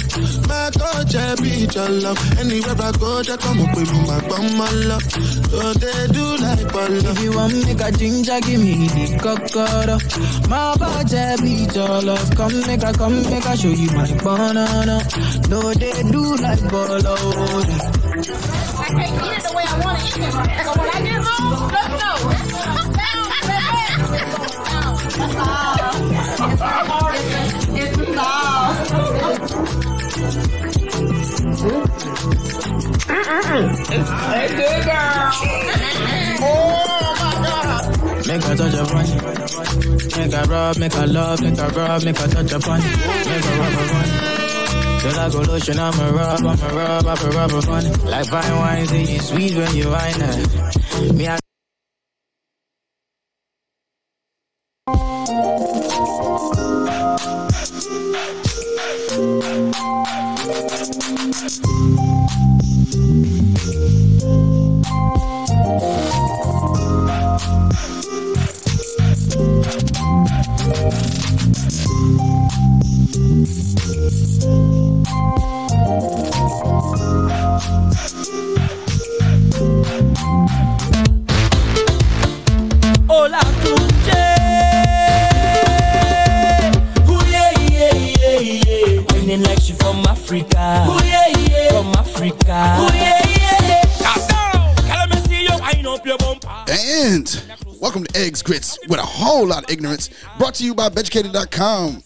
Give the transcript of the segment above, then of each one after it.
love. My God, I be your love. Anywhere I go, they come up with my bum, my love. So they do like my love. If you want to make a ginger, give me the cocoa. My God, I be your love. Come make a show you my banana. No, they do like my I can't eat it the way I want to eat it. So when I get home, let me know. It's the sauce. It's good, girl. Oh, my God. Make her touch a punch. Make her rub, make her love, make her rub, make her touch a punch. Make her rub a punch. Girl, I go lotion, I'm a rub, funny. Like fine wine, say you sweet when you wine her. Me, I... Eggs Grits with a whole lot of ignorance, brought to you by Beducated.com.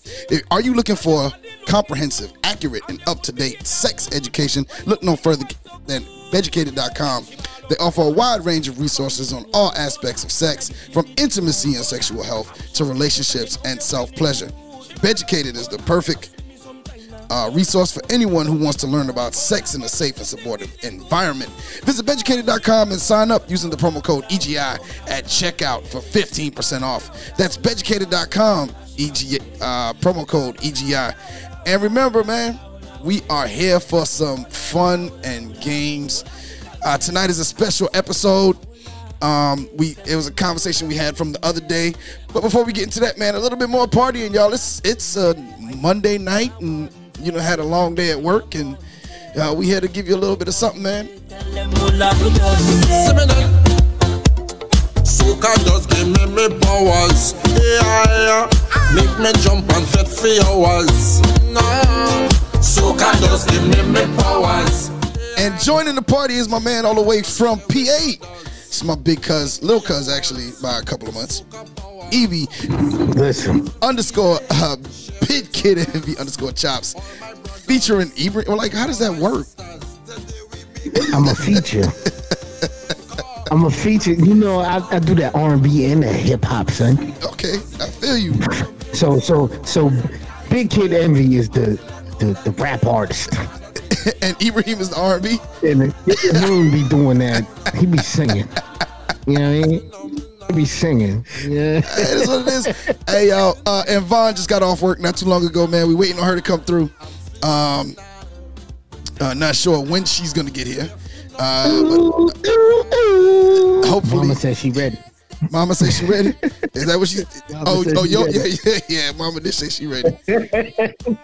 Are you looking for comprehensive, accurate, and up-to-date sex education? Look no further than Beducated.com. They offer a wide range of resources on all aspects of sex, from intimacy and sexual health to relationships and self-pleasure. Beducated is the perfect resource for anyone who wants to learn about sex in a safe and supportive environment. Visit Beducated.com and sign up using the promo code EGI at checkout for 15% off. That's Beducated.com, promo code EGI. And remember, man, we are here for some fun and games. Tonight is a special episode. It was a conversation we had from the other day. But before we get into that, man, a little bit more partying, y'all. It's a Monday night and you know, had a long day at work, and we had to give you a little bit of something, man. Soca just give me powers. Yeah, make me jump and fit for hours. Soca just give me powers. And joining the party is my man all the way from PA. It's my big cuz, little cuz actually, by a couple of months. Evie, listen. Underscore BigKidEnvi underscore chops, featuring Ebron. Well, like, how does that work? I'm a feature. You know, I do that R&B and that hip hop, son. Okay, I feel you. So, BigKidEnvi is the rap artist. And Ibrahim is the R&B. And he wouldn't be doing that. He be singing. You know what I mean? He be singing. Yeah, that's what it is. Hey, y'all. And Von just got off work not too long ago, man. We waiting on her to come through. Not sure when she's gonna get here. But hopefully. Mama says she ready. Mama says she ready. Is that what she? Mama yeah. Mama did say she ready.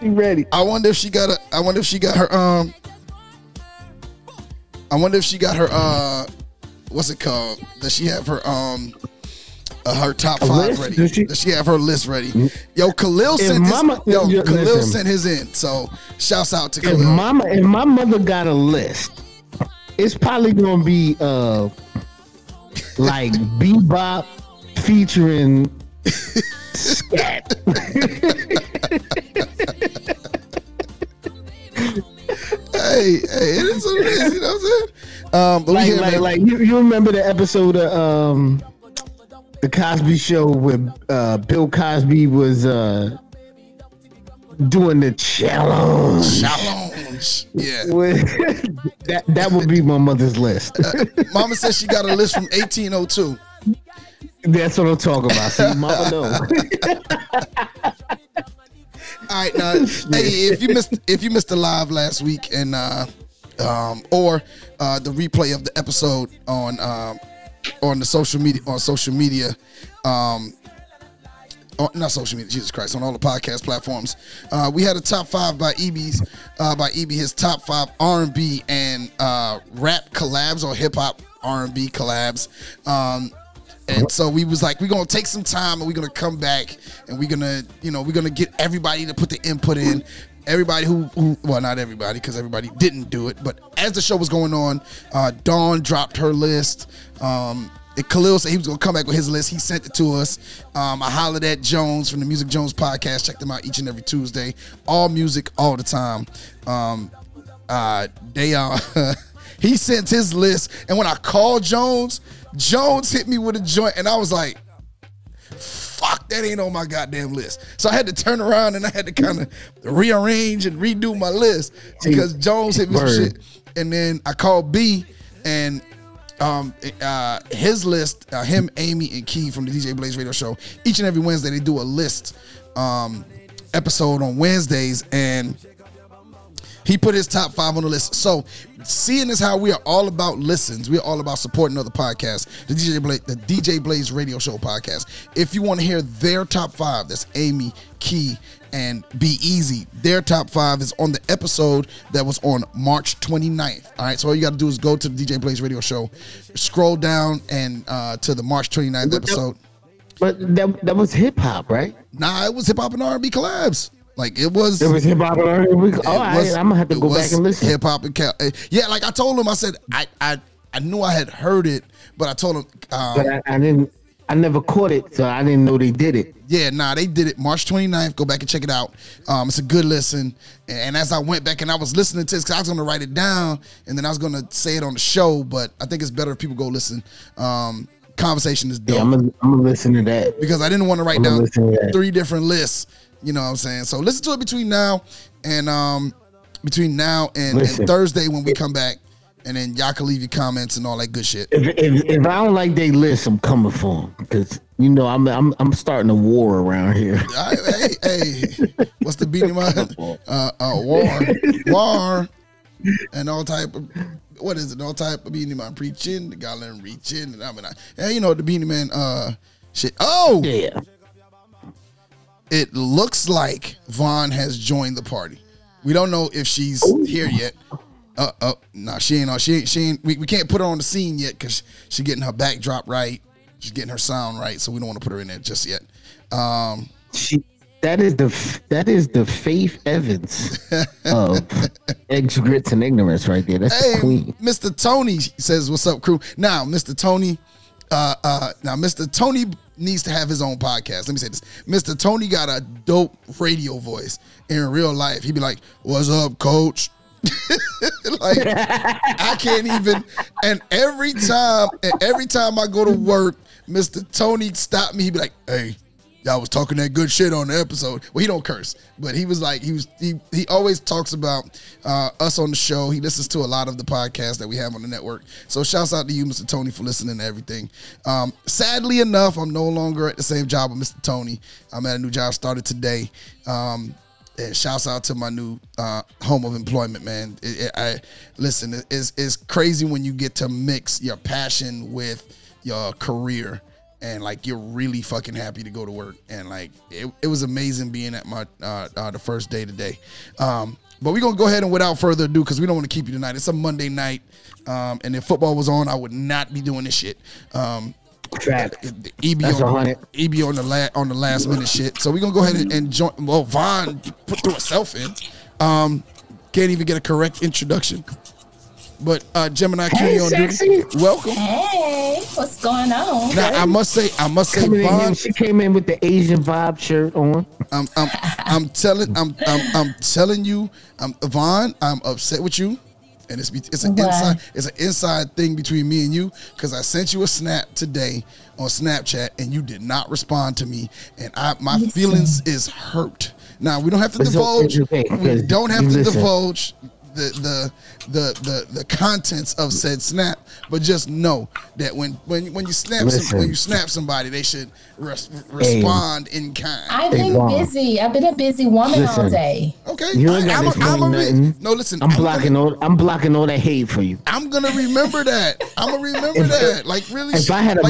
She ready. I wonder if she got her. What's it called? Does she have her her top five ready? Does she have her list ready? Yo, Khalil sent his in. So shouts out to Khalil. If my mother got a list, it's probably gonna be like bebop featuring scat. hey, it is what it is, you know what I'm saying? But like, you remember the episode of the Cosby Show where Bill Cosby was doing the challenge. Yeah. that would be my mother's list. Mama says she got a list from 1802. That's what I'm talking about. See, Mama knows. All right, now, hey, if you missed the live last week and or the replay of the episode on the social media not social media, Jesus Christ, on all the podcast platforms. We had a top five by EB's, by EB, his top five R&B and rap collabs or hip hop R&B collabs. And so we was like, we're going to take some time and we're going to come back and we're going to, you know, we're going to get everybody to put the input in. Everybody who well, not everybody, because everybody didn't do it. But as the show was going on, Dawn dropped her list. Khalil said he was going to come back with his list. He sent it to us. I hollered at Jones from the Music Jones Podcast. Check them out each and every Tuesday. All music, all the time. He sent his list. And when I called Jones, Jones hit me with a joint. And I was like, fuck, that ain't on my goddamn list. So I had to turn around and I had to kind of rearrange and redo my list because Jones hit me with shit. And then I called B and... his list, him, Amy, and Key from the DJ Blaze Radio Show. Each and every Wednesday, they do a list episode on Wednesdays, and he put his top five on the list. So, seeing as how we are all about listens, we're all about supporting other podcasts. The DJ Blaze Radio Show podcast. If you want to hear their top five, that's Amy, Key, and Be Easy. Their top five is on the episode that was on March 29th. All right, so all you got to do is go to the DJ Blaze Radio Show, scroll down and to the March 29th episode. But that was hip hop, right? Nah, it was hip hop and R&B collabs. Like it was. It was hip hop and R&B. Oh, I'm gonna have to go back and listen. Hip hop and yeah, like I told him, I said I knew I had heard it, but I told him. But I didn't. I never caught it, so I didn't know they did it. Yeah, nah, they did it March 29th. Go back and check it out. It's a good listen. And as I went back and I was listening to this, because I was going to write it down, and then I was going to say it on the show, but I think it's better if people go listen. Conversation is dope. Yeah, I'm going to listen to that. Because I didn't want to write down three different lists. You know what I'm saying? So listen to it between now and Thursday when we come back. And then y'all can leave your comments and all that good shit. If I don't like they list, I'm coming for them because you know I'm starting a war around here. Hey, what's the beating my war and all type of what is it? All type of Beanie Man preaching, the guy learn reaching, and you know the Beanie Man shit. Oh yeah, it looks like Von has joined the party. We don't know if she's here yet. Nah, she ain't on. She ain't. We can't put her on the scene yet because she's getting her backdrop right. She's getting her sound right, so we don't want to put her in there just yet. That is the Faith Evans of Eggs Grits and Ignorance right there. That's the queen. Mr. Tony says, "What's up, crew?" Now, Mr. Tony needs to have his own podcast. Let me say this. Mr. Tony got a dope radio voice. In real life, he'd be like, "What's up, coach?" Like I can't even. And every time I go to work, Mr. Tony stopped me. He'd be like, "Hey, y'all was talking that good shit on the episode." Well, he don't curse, but he was like, he always talks about us on the show. He listens to a lot of the podcasts that we have on the network. So shouts out to you, Mr. Tony, for listening to everything. Sadly enough, I'm no longer at the same job with Mr. Tony. I'm at a new job, started today. And shouts out to my new home of employment, man. It's crazy when you get to mix your passion with your career, and like you're really fucking happy to go to work. And like it was amazing being at my the first day today. But we're gonna go ahead and without further ado, because we don't want to keep you tonight. It's a Monday night, and if football was on, I would not be doing this shit. EB on the last minute shit. So we're gonna go ahead and join. Well, Von threw herself in. Can't even get a correct introduction. But Gemini Kitty on duty. Welcome. Hey, what's going on? Now I must say, Von, she came in with the Asian vibe shirt on. I'm telling you, Von, I'm upset with you. And it's an inside thing between me and you, because I sent you a snap today on Snapchat and you did not respond to me, and my feelings is hurt. Now we don't have to divulge. We don't have to divulge the contents of said snap, but just know that when you snap somebody, they should respond in kind. I've been busy. I've been a busy woman all day. Okay. Okay, I'm blocking all that hate for you. I'm gonna remember that. I'm gonna remember that. Like really, if I had a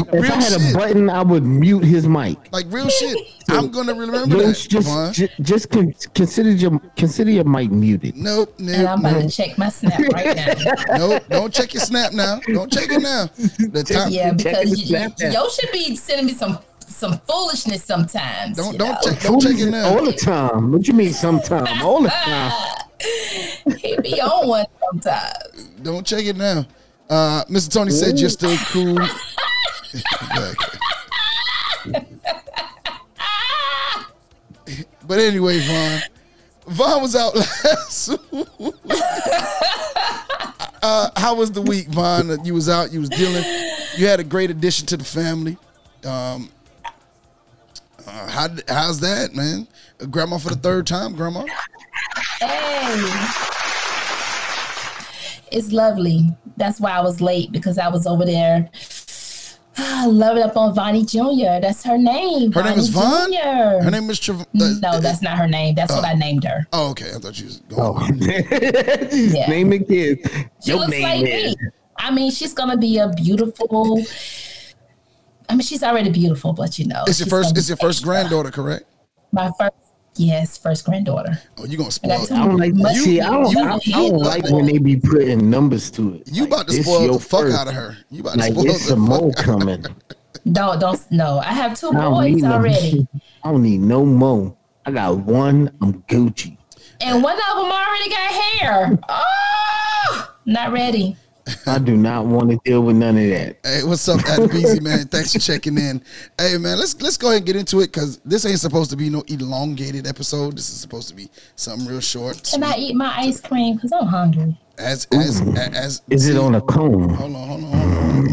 button, I would mute his mic. Like real shit. So I'm gonna remember that. Just consider your mic muted. Nope. And I'm about to check my Snap right now. Nope, don't check your Snap now. Don't check it now. Because you should be sending me some foolishness sometimes. Don't check it now. All the time. What you mean sometime? All the time. He be on one sometimes. Don't check it now. Mr. Tony said you're still cool. But anyway, Von was out last week. How was the week, Von? You was out, you was dealing. You had a great addition to the family. How's that, man? Grandma for the third time, Grandma. Hey, it's lovely. That's why I was late, because I was over there. I love it up on Vonnie Jr. That's her name. Her name is Von? Jr. Her name is No, that's not her name. That's what I named her. Oh, okay. I thought she was going. She's naming kids. She looks like me. I mean, she's going to be a beautiful... I mean, she's already beautiful, but you know. It's your first granddaughter, correct? My first. Yes, first granddaughter. Oh, you're going to spoil it. I don't like when they be putting numbers to it. You like, about to spoil the fuck out of her. You about to spoil the fuck out of her. It's some more coming. No. I have two boys already. I don't need no more. I got one. I'm Gucci. And one of them already got hair. Oh, not ready. I do not want to deal with none of that. Hey, what's up, Adam Beasy, man? Thanks for checking in. Hey, man, let's go ahead and get into it, because this ain't supposed to be no elongated episode. This is supposed to be something real short. Can I eat my ice cream? Because I'm hungry. Is it on a cone? Hold on.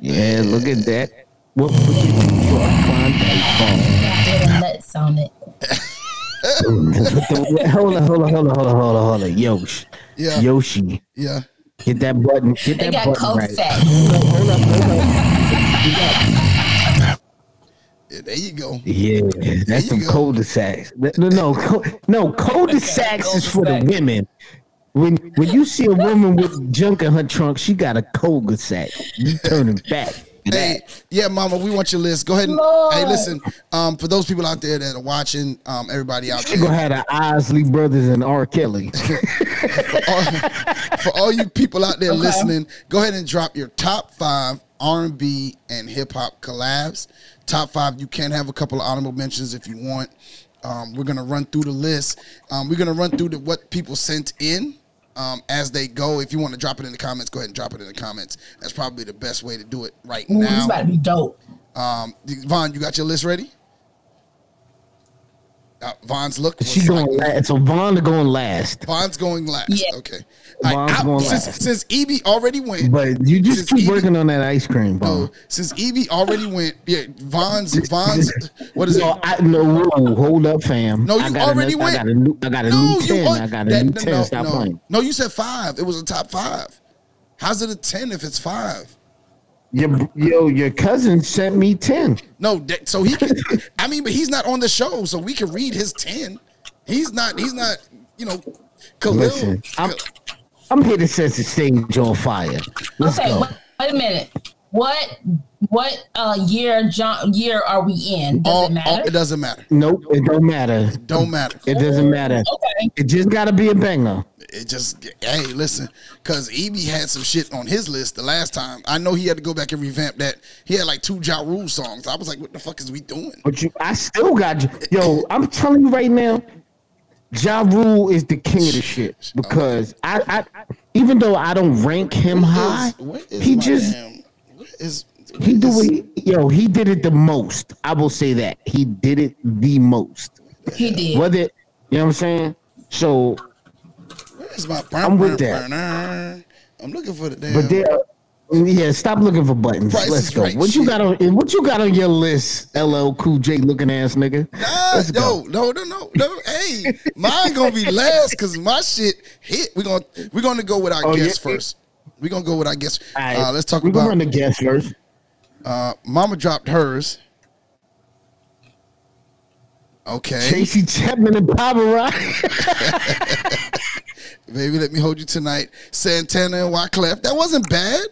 Yeah, look at that. What nuts on it. Hold on. Yoshi. Yeah. Get that button. Get that button. Hold up. Yeah, there you go. Yeah. That's some cul-de-sacs. No, cul-de-sacs is for the women. When you see a woman with junk in her trunk, she got a cul-de-sac. You turn it back. Hey, yeah, Mama, we want your list. Go ahead and hey, listen. For those people out there that are watching, everybody out there, you gonna have the Isley Brothers and R. Kelly. for all you people out there listening, go ahead and drop your top 5 R&B and hip hop collabs. Top 5. You can have a couple of honorable mentions if you want. We're gonna run through the list. We're gonna run through what people sent in. As they go. If you want to drop it in the comments, go ahead and drop it in the comments. That's probably the best way to do it right now. It's about to be dope. Von, you got your list ready? Von's look. She's going last. So Von's going last. Von's going last. Yeah. Okay. Since Evie already went. But you just keep working on that ice cream, Von. No, since Evie already went. Yeah, Von's. What is it? No, hold up, fam. No, you already went. I got a new 10. I got a new 10. Stop playing. No, you said 5. It was a top 5. How's it a 10 if it's 5? Your cousin sent me 10. No, so he can, I mean, but he's not on the show, so we can read his 10. He's not, you know, Khalil. Listen, I'm here to set the stage on fire. Let's go. Wait a minute. What year are we in? Does it matter? It doesn't matter. Nope, it don't matter. It don't matter. It doesn't matter. Okay. It just got to be a banger. Hey, listen, because Evie had some shit on his list the last time. I know he had to go back and revamp that. He had like 2 Ja Rule songs. I was like, what the fuck is we doing? But I still got, I'm telling you right now, Ja Rule is the king of the shit, because I even though I don't rank him high, he did it the most. I will say that. He did it the most. He did. Whether, you know what I'm saying? So, I'm with that. I'm looking for the damn. But stop looking for buttons. Price Let's go. Right what you shit. Got on? What you got on your list? LL Cool J looking ass nigga. No. Hey, mine gonna be last because my shit hit. We're gonna go with our guest first. We're gonna go with our guest. Right. Let's talk about. We're gonna run the guest first. Mama dropped hers. Okay. Tracy Chapman and Pavarotti. Baby, let me hold you tonight. Santana and Wyclef. That wasn't bad.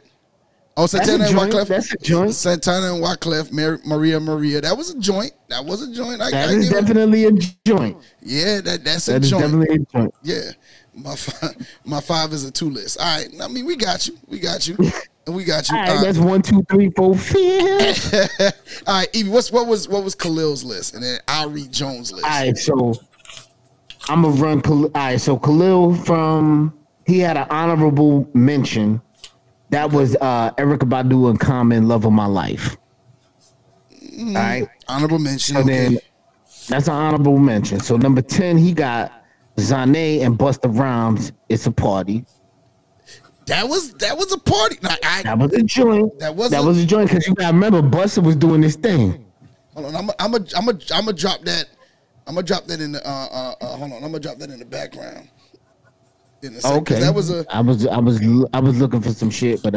Oh, Santana and Wyclef. That's a joint. Santana and Wyclef, Maria. That was a joint. That is definitely a joint. Yeah, that's a joint. That is definitely a joint. Yeah. My five is a two list. All right. I mean, we got you. And we got you. All right, that's 1, 2, 3, 4, 5. All right, Evie, what was Khalil's list? And then I'll read Jones' list. All right, so I'm going to run. All right, so Khalil he had an honorable mention. That was Erykah Badu and Common, Love of My Life. All right. Honorable mention. And so then that's an honorable mention. So number 10, he got Zane and Busta Rhymes, It's a Party. That was a party. That was a joint. That was a joint because you gotta remember Busta was doing this thing. Hold on, I'm gonna drop that. I'm gonna drop that in the hold on. I'm gonna drop that in the background. Okay. I was looking for some shit, but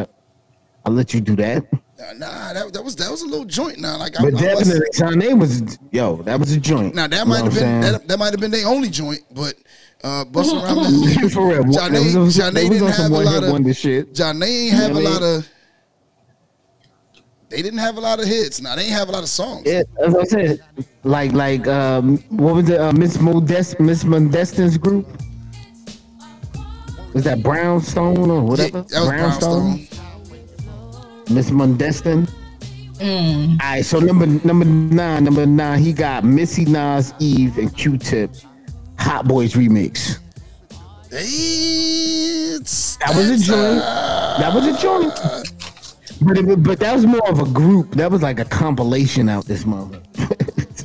I'll let you do that. Nah, that was a little joint. Nah, like but definitely Zane was that was a joint. Now that might have been that might have been their only joint, but Busta Rhymes for real. Janae didn't have a lot of shit. They didn't have a lot of hits. Now they ain't have a lot of songs. Yeah, as I said, like what was the Miss Modestin's group? Was that Brownstone or whatever? Yeah, that was Brownstone. Miss Modestin. All right, so number nine, he got Missy, Nas, Eve, and Q-Tip, Hot Boys remix. That was a joint. But that was more of a group. That was like a compilation out this month.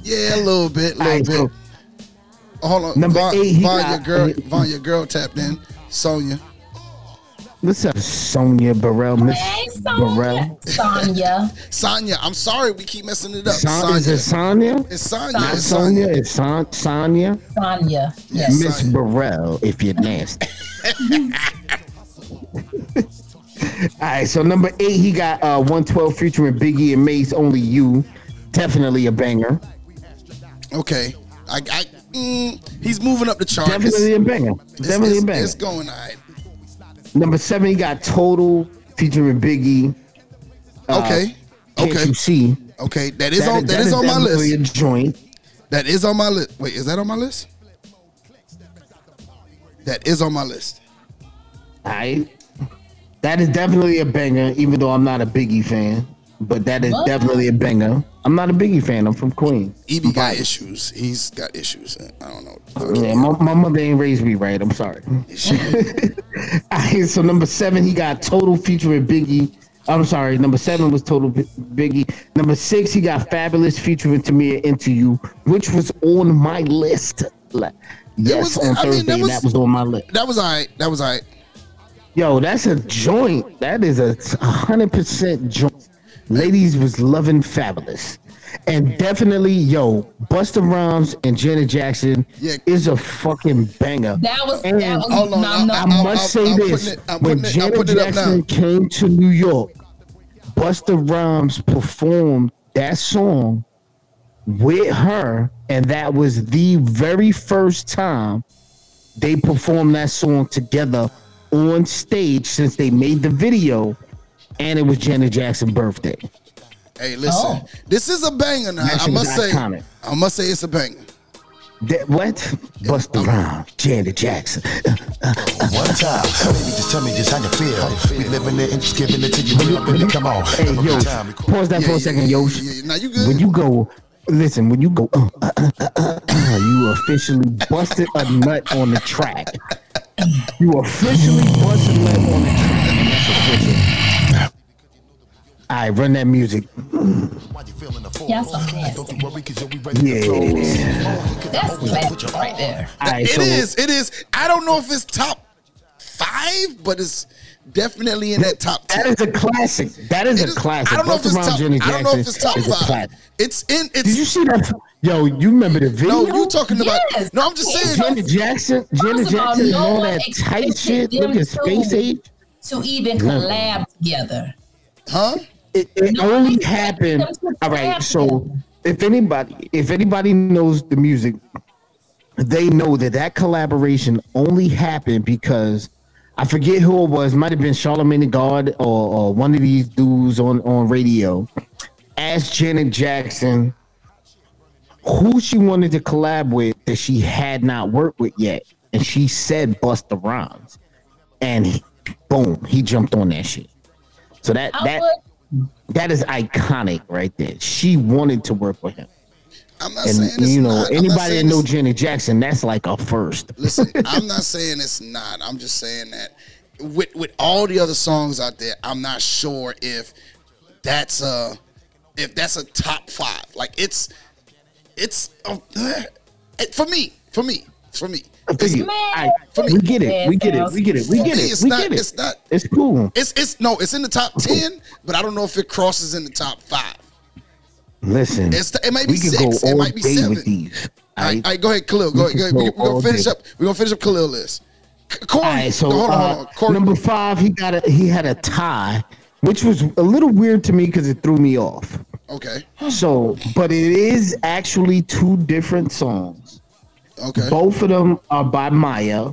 Yeah, a little bit. So, hold on. Number eight, Von, your girl tapped in. Sonya. What's up, Sonya Burrell? Sonya. I'm sorry, we keep messing it up. Is it Sonya? It's Sonya. Not Sonya. It's Sonya. Sonya. Yes. Miss Burrell, if you're nasty. All right. So number 8, he got 112 featuring Biggie and Mace. Only You, definitely a banger. Okay. He's moving up the chart. Definitely a banger. Definitely a banger. It's going all right. Number 7, he got Total featuring Biggie. Can't You See? Okay, that is on my list. A joint. That is on my list. Wait, is that on my list? That is on my list. All right. That is definitely a banger, even though I'm not a Biggie fan. But that is definitely a banger. I'm not a Biggie fan. I'm from Queens. EB got issues. He's got issues. I don't know. Yeah, my mother ain't raised me right. I'm sorry. All right, so number 7, he got Total featuring Biggie. I'm sorry. Number 7 was Total Biggie. Number 6, he got Fabulous featuring Tamia, Into You, which was on my list. Yes, on Thursday. That was on my list. That was all right. Yo, that's a joint. That is a 100% joint. Ladies was loving Fabulous. And definitely, Busta Rhymes and Janet Jackson is a fucking banger. When Janet Jackson came to New York, Busta Rhymes performed that song with her, and that was the very first time they performed that song together on stage since they made the video. And it was Janet Jackson's birthday. Hey, listen. Oh. This is a banger now. I must say it's a banger. What? Busta Rhymes, Janet Jackson. One time. Baby, just tell me just how you feel. We living it and just giving it to you. Come on. Hey, yo. Pause that for a second, Yoshi. Yeah. Now you good. When you go, you officially busted a nut on the track. You officially busted a nut on the track. That's official. All right, run that music. Yeah, that's bad right there. It is. I don't know if it's top 5, but it's definitely in that top 10. That is a classic. I don't know if it's top 5. It's in. Did you see that? Yo, you remember the video? No, you talking about? Yes, no, I'm just saying. Janet Jackson, and all that tight shit. Look at Space Age. To even collab together. Huh? It only happened. All right, so if anybody knows the music, they know that collaboration only happened because I forget who it was. Might have been Charlamagne Tha God or one of these dudes on radio. Asked Janet Jackson who she wanted to collab with that she had not worked with yet, and she said Busta Rhymes, and he jumped on that shit. So that is iconic right there. She wanted to work with him. I'm not saying it's not. Anybody that knows Janet Jackson, that's like a first. Listen, I'm not saying it's not. I'm just saying that with all the other songs out there, I'm not sure if that's a top five. Like it's for me. We get it. It's not. It's cool. It's in the top 10, but I don't know if it crosses in the top 5. Listen, it might be 6. It might be 7. With these. All right, go ahead, Khalil. Go ahead. We're gonna finish up Khalil's list. Corey, all right, so hold on. Corey. Number 5, he had a tie, which was a little weird to me because it threw me off. Okay. So, but it is actually 2 different songs. Okay. Both of them are by Maya,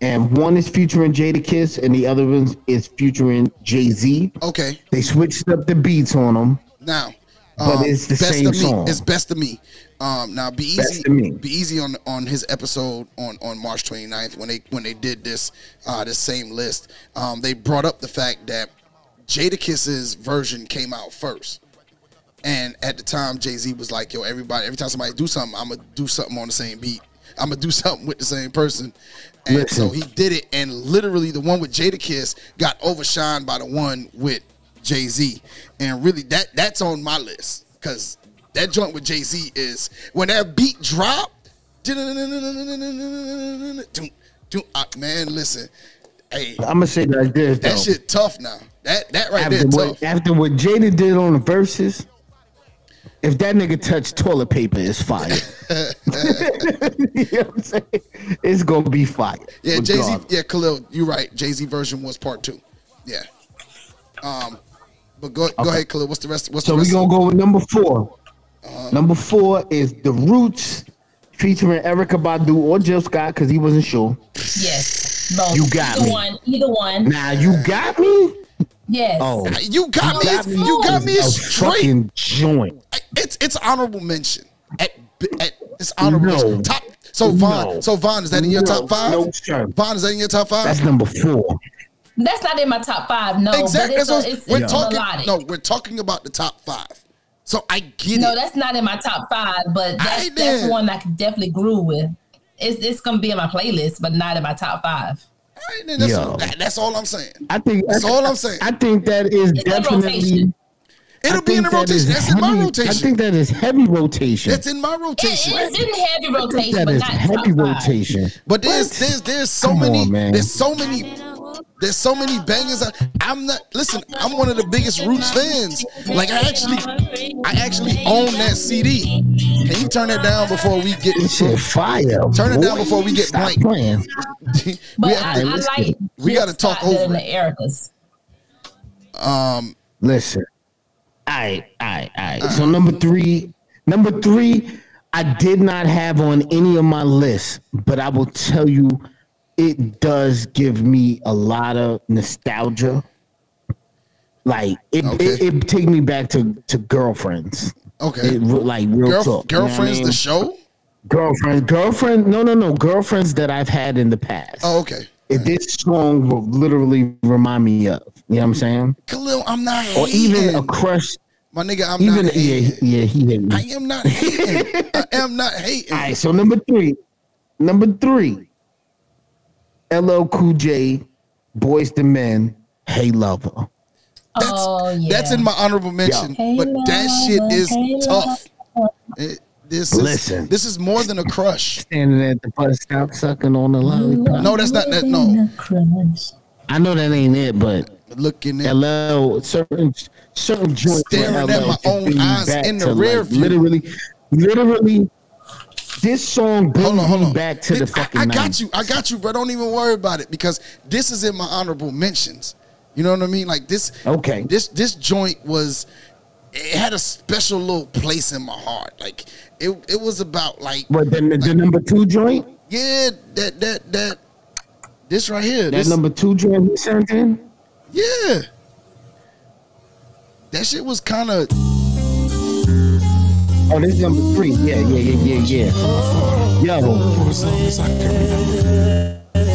and one is featuring Jadakiss, and the other one is featuring Jay-Z. Okay. They switched up the beats on them. Now. But it's the same song. It's Best of Me. Now Be Easy on his episode on March 29th when they did this same list. They brought up the fact that Jadakiss's version came out first, and at the time Jay-Z was like, "Yo, every time somebody do something, I'm gonna do something on the same beat. I'm gonna do something with the same person." And so he did it, and literally the one with Jadakiss got overshined by the one with Jay-Z, and really that's on my list because that joint with Jay-Z is when that beat dropped. Man, listen, hey, I'm gonna say like this. That shit tough now. That right there tough. After what Jada did on the verses, if that nigga touched toilet paper, it's fire. You know what I'm saying? It's gonna be fire. Yeah, Jay-Z. Yeah, Khalil, you're right. Jay-Z version was part 2. Yeah. But go ahead, Khalil. What's the rest? So we're gonna go with number 4. Number 4 is The Roots featuring Erykah Badu or Jill Scott because he wasn't sure. Yes, no, you got me. Either one. Nah, you got me. Yes. Oh, you got me. You got me straight. Fucking joint. It's honorable mention. It's honorable mention. Top. So Von. So Von, is that in your top 5? No, sure. Von, is that in your top 5? That's number 4. That's not in my top 5, no. Exactly. We're talking about the top 5. So I get it. No, that's not in my top 5, but that's one I could definitely groove with. It's gonna be in my playlist, but not in my top 5. All right, then that's all I'm saying. I think that is definitely. It'll be in the rotation. That's in my rotation. I think that is heavy rotation. That's in my rotation. It's in heavy rotation, but not heavy rotation. But there's so many bangers. I'm one of the biggest Roots fans. Like I actually own that CD. Can you turn that down before we get shit fire? Turn it down before we get blank. We got to talk over it. Listen. All right. So number three, I did not have on any of my lists, but I will tell you, it does give me a lot of nostalgia. Like it take me back to Girlfriends. Okay, like real talk. Girlfriends, you know what I mean? The show. Girlfriends. No. Girlfriends that I've had in the past. Oh, okay. This song will literally remind me of. You know what I'm saying? Khalil, I'm not hating. Or even a crush. My nigga, I'm not hating. Yeah, he hating. I am not hating. All right, so number three. LL Cool J, Boyz II Men, Hey Lover. That's in my honorable mention. Hey, but that shit is tough. This is more than a crush. Standing at the bus stop, sucking on the lollipop. No, that's not that. No. I know that ain't it, but looking at LL, certain joints. Staring at my own eyes in the rear view. Literally. This song brings me back to the fucking. I got you, bro. Don't even worry about it because this is in my honorable mentions. You know what I mean? Like this. Okay. This joint was. it had a special little place in my heart. Like it was about like. But then the number two joint. Yeah, that this right here. That number two joint he sent in. Yeah. That shit was kind of. Oh, this is number three. Yeah.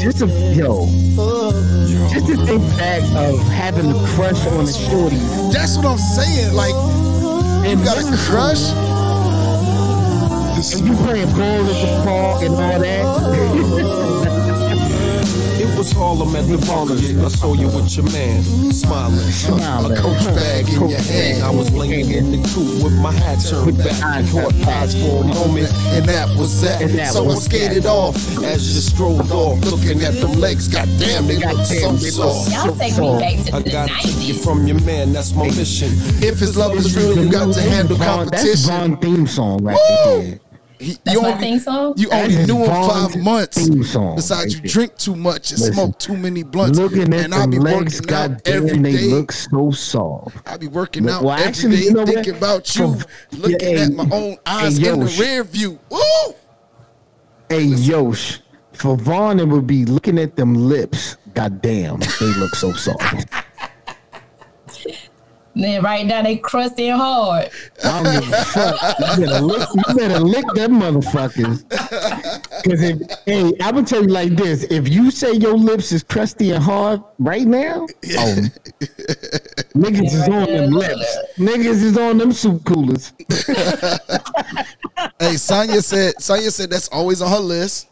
Just to think back of having a crush on the shorty. That's what I'm saying. Like, and you got a crush. And you playing ball at the park and all that. It was Harlem at the Ballin'. I saw you with your man, smiling. A coach bag in your hand. I was laying in the coupe with my hat turned back. I caught eyes for a moment, and that was that. So I skated off as you strolled off, looking at them legs. Goddamn, they look so soft. Y'all take me back to the 90s. I got to take you from your man. That's my mission. If his love is real, you got to handle competition. That's Von's theme song right there. You only knew him 5 months. Besides, you drink too much and smoke too many blunts. Looking at the legs, goddamn, they look so soft. I be working out every day, thinking about you, looking at my own eyes in the rear view. Woo! Hey, Yosh, for Von, it would be looking at them lips. Goddamn, they look so soft. Then right now they crusty and hard. I don't give a fuck. You better lick them motherfuckers. Cause I would tell you like this: if you say your lips is crusty and hard right now, niggas is on them lips. Niggas is on them soup coolers. Hey, Sonya said that's always on her list.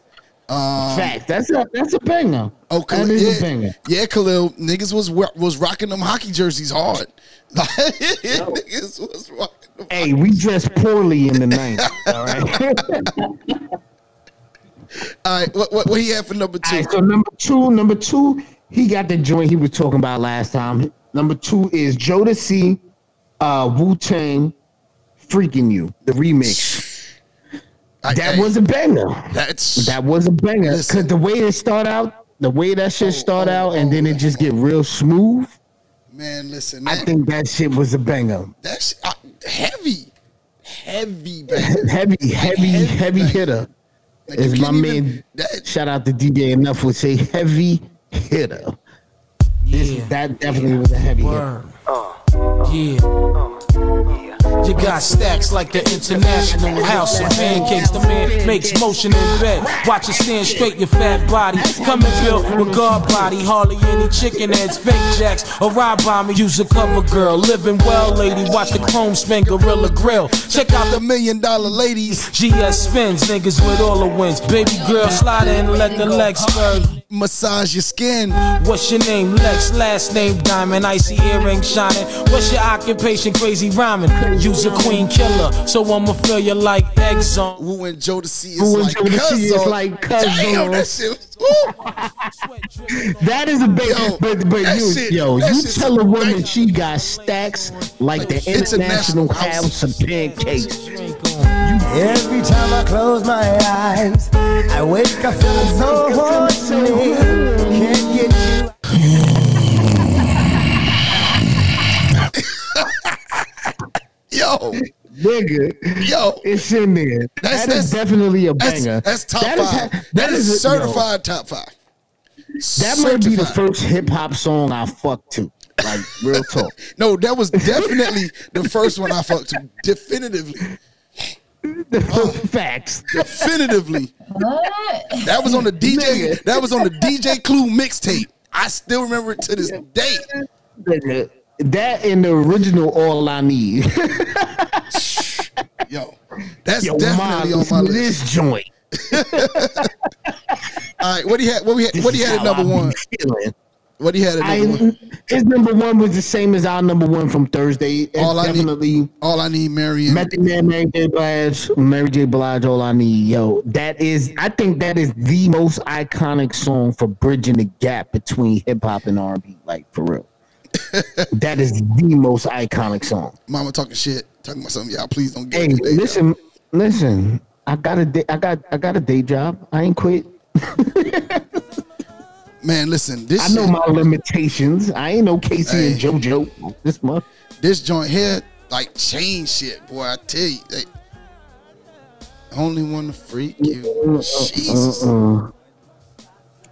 Fact. That's a banger. Oh, Khalil, yeah, Khalil. Niggas was rocking them hockey jerseys hard. Niggas was rocking them. Hey, we dressed poorly in the 90s. All right. All right. What he had for number two? Right, so number two, he got the joint he was talking about last time. Number two is Jodeci, Wu-Tang, Freaking You, the remix. That was a banger. That was a banger. Because the way it start out, the way that shit start out, and then it just get real smooth. Man, listen. I think that shit was a banger. That's heavy banger. heavy hitter. Like is my man. Shout out to DJ Enough would say heavy hitter. Yeah, that definitely was a heavy hitter. You got stacks like the international house of pancakes. The man makes motion in bed. Watch it stand straight, your fat body. Come and built with guard body. Hardly any chicken heads, fake jacks. A ride bomber, use a cover girl. Living well, lady. Watch the chrome spin, gorilla grill. Check out the $1 million ladies. GS spins, niggas with all the wins. Baby girl, slide in, let the legs burn. Massage your skin. What's your name? Lex, last name Diamond. Icy earring shining. What's your occupation? Crazy rhyming. You's a queen killer, so I'ma feel you like Eggs on. Woo and Jodeci is like cousin. Damn, that shit was that is a big. You tell a woman she got stacks like the international house of pancakes. Every time I close my eyes, I wake up feeling so horny. Can't get you. Yo, nigga, it's in there. That's definitely a banger. That's top five. That is certified top five. That might be the first hip hop song I fucked to. Like real talk. No, that was definitely the first one I fucked to. Definitively. Facts. Definitively. What? That was on the DJ. Nigga. That was on the DJ Clue mixtape. I still remember it to this day. Nigga. That in the original All I Need. Yo, that's definitely on my list. This joint. All right, what do you had at number one? What do you had at number one? His number one was the same as our number one from Thursday. It's All I Need, Marianne. Method Man, Mary J. Blige, All I Need. Yo, I think that is the most iconic song for bridging the gap between hip hop and R&B, like for real. That is the most iconic song. Mama talking about something. Y'all please don't get. Hey, listen. I got a day job. I ain't quit. Man, listen. I know my limitations. I ain't no Casey and JoJo this month. This joint here, like change shit, boy. I tell you, they only want to freak you. Jesus.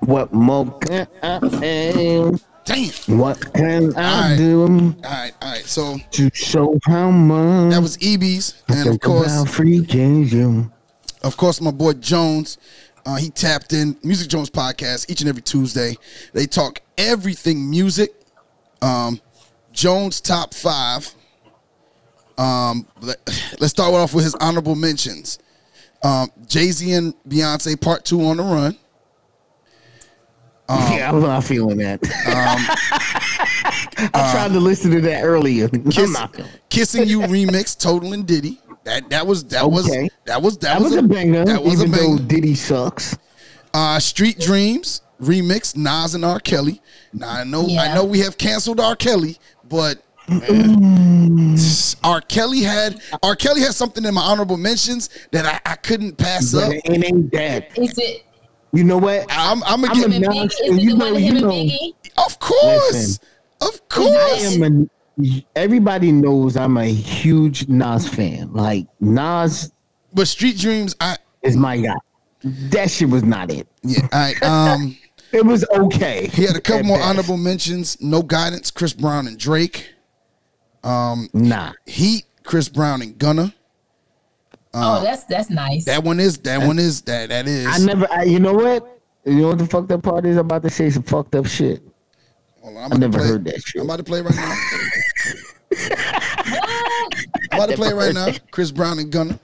What more can I am? Damn. What can I do? All right. So to show how much that was EB's, and of course, freaking you. Of course, my boy Jones. He tapped in Music Jones Podcast each and every Tuesday. They talk everything music. Jones top five. Let's start off with his honorable mentions. Jay-Z and Beyonce Part 2 on the Run. Yeah, I'm not feeling that. I tried to listen to that earlier. I'm not feeling it. Kissing You Remix, Total and Diddy. That was a banger. That was even a banger. Though Diddy sucks. Street Dreams Remix, Nas and R. Kelly. Now I know we have canceled R. Kelly, but R. Kelly had something in my honorable mentions that I couldn't pass up. It ain't that. Is it? You know what? I'm gonna get announced. You know. Of course, I am a. Everybody knows I'm a huge Nas fan. Like Nas, but Street Dreams is my guy. That shit was not it. Yeah, it was okay. He had a couple more honorable mentions. No Guidance, Chris Brown and Drake. Heat, Chris Brown and Gunna. That's nice. That one is. You know what? You know what the fucked up part is? I'm about to say some fucked up shit. I never heard that shit. I'm about to play right now. Chris Brown and Gunna.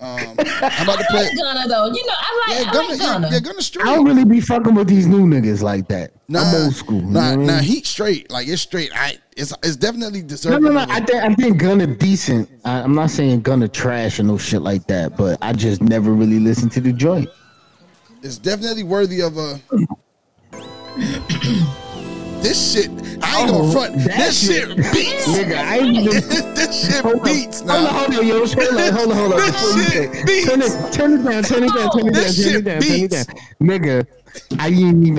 I'm about to play Gunna though. You know, I like Gunna. Yeah, Gunna straight. I don't really be fucking with these new niggas like that. I'm old school. Nah, he's straight. Like it's straight. It's definitely deserving. No. I think Gunna decent. I'm not saying Gunna trash and no shit like that, but I just never really listened to the joint. It's definitely worthy of a. This shit, I ain't gonna front. This shit beats. Nigga, I ain't this shit beats. Hold on. This shit beats. Turn it down. Nigga,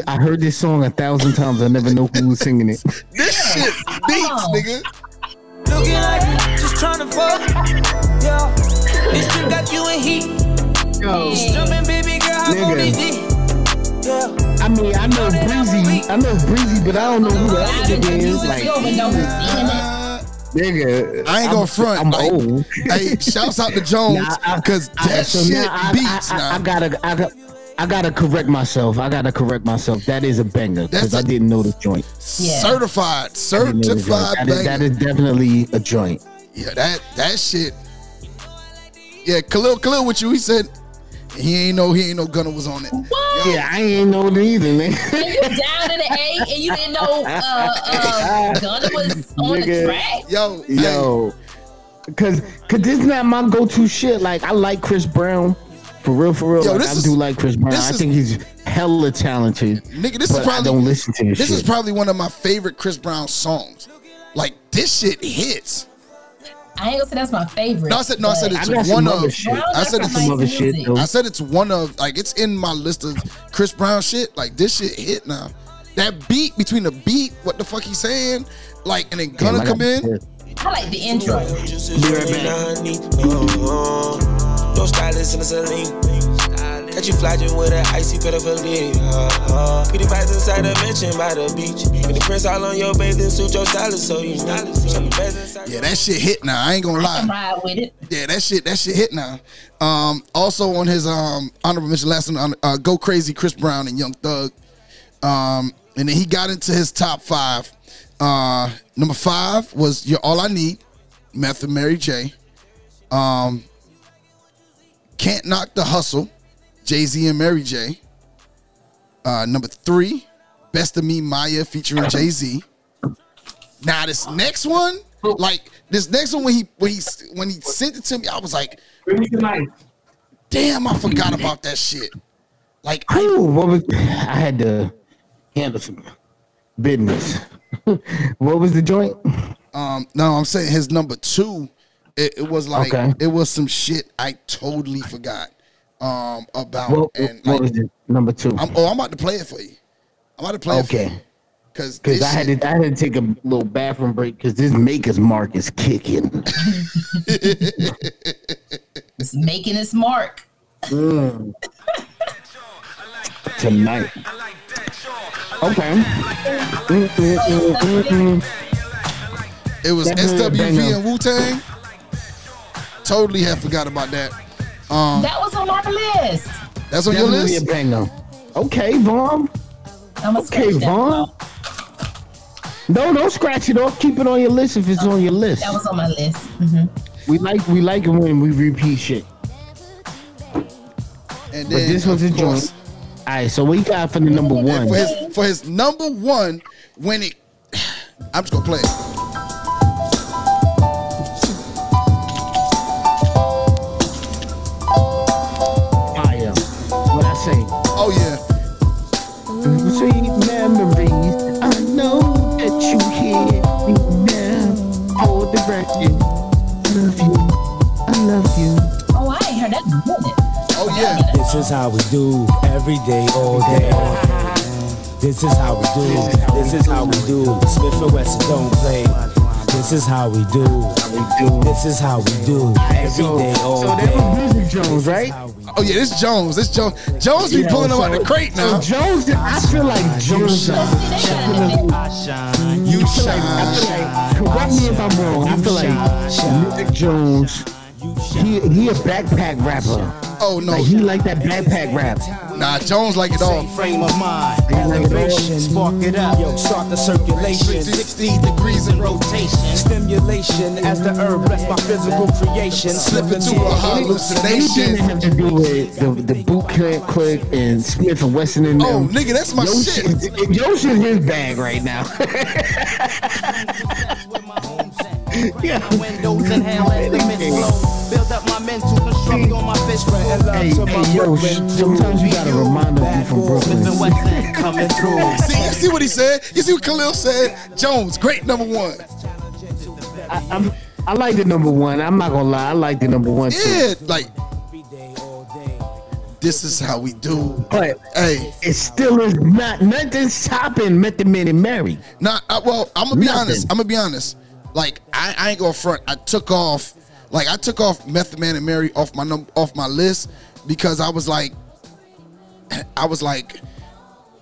I heard this song 1,000 times. I never know who was singing it. This shit beats, nigga. Looking like you just trying to fuck. Yo, this shit got you in heat. Yo, strumming, baby girl, I'm on these. Yeah. I mean, I know Breezy, but I don't know who the other nigga is. Like, nigga, I ain't gonna front. I'm like, old. Hey, shouts out to Jones because that shit beats. I gotta correct myself. That is a banger because I didn't know the joint. Yeah. Certified banger. That is definitely a joint. Yeah, that shit. Yeah, Khalil with you. He said. He ain't know Gunna was on it. What? Yeah, I ain't know it either, man. And you down in the A and you didn't know Gunna was on the track? Yo. Cause this is not my go-to shit. Like, I like Chris Brown. For real. Yo, like, I do like Chris Brown. I think he's hella talented. Nigga, this is probably one of my favorite Chris Brown songs. Like, this shit hits. I ain't gonna say that's my favorite. No, I said it's one of. I said it's one of. Like it's in my list of Chris Brown shit. Like this shit hit now. That beat between the beat, what the fuck he's saying, like, and then Gunna come in. I like the intro. That you flying with an icy pedophilia. Pretty vibes inside a mansion by the beach. And the prints all on your bathing suit, your stylist, so you know. Yeah, that shit hit now. I ain't gonna lie. I can ride with it. Yeah, that shit hit now. Also on his honorable mention last one, Go Crazy, Chris Brown and Young Thug. And then he got into his top five. Number 5 was You're All I Need, Method Mary J. Can't Knock the Hustle, Jay-Z and Mary J. Number 3, Best of Me, Maya featuring Jay-Z. Now this next one when he sent it to me, I was like, damn, I forgot about that shit. Like, I had to handle some business. What was the joint? No, I'm saying his number 2. It was like it was some shit I totally forgot. About what was it? Number 2. I'm about to play it for you. Okay. Because I had to take a little bathroom break because this Maker's Mark is kicking. It's making its mark. Tonight. Okay. It was SWV and Wu-Tang. Totally have forgot about that. That was on my list. That's on your list? Okay, Von. Okay, Von. No, don't scratch it off. Keep it on your list if it's on your list. That was on my list. Mm-hmm. We like it when we repeat shit. And then, but this was a joint. All right, so what you got for the number one? For his number one, when it... I'm just going to play it. Fire. What I say? Oh, yeah. Sweet memories. I know that you hear me now. Hold the record. Love you. I love you. Oh, I ain't heard that in a minute. Oh, yeah. This is how we do every day, all day. This is how we do. This is how we do. Smith and Wesson don't play. This is how we do. This is how we do every day, all day. So that was Music Jones, right? Oh, yeah, this Jones. This Jones. Jones be pulling them out the crate now. So Jones, I feel like Jones. I feel like you shine. Correct me if I'm wrong. I feel like Music Jones. He a backpack rapper. Oh no, like, he like that backpack rap. Nah, Jones like it all. Frame of mind, elevation, spark it up. Yo, start the circulation. 60 degrees in rotation. Stimulation as the herb bless my physical creation. Slip into a hallucination. Anything that have to do with the boot camp clip and Smith and Wesson in them. Oh nigga, that's my shit. Yoshi in his bag right now. Yeah. Build up my mental construct on my fist for and love to my Yoshi. Sometimes you gotta remind them you from Brooklyn. Coming through. See what he said? You see what Khalil said? Jones, great number one. I like the number one. I'm not gonna lie, I like the number one too. Yeah, like this is how we do. But hey, it still is not nothing stopping Method Man and Mary. Nah, I'm gonna be honest. Like I ain't gonna front. I took off Method Man and Mary off my list because I was like,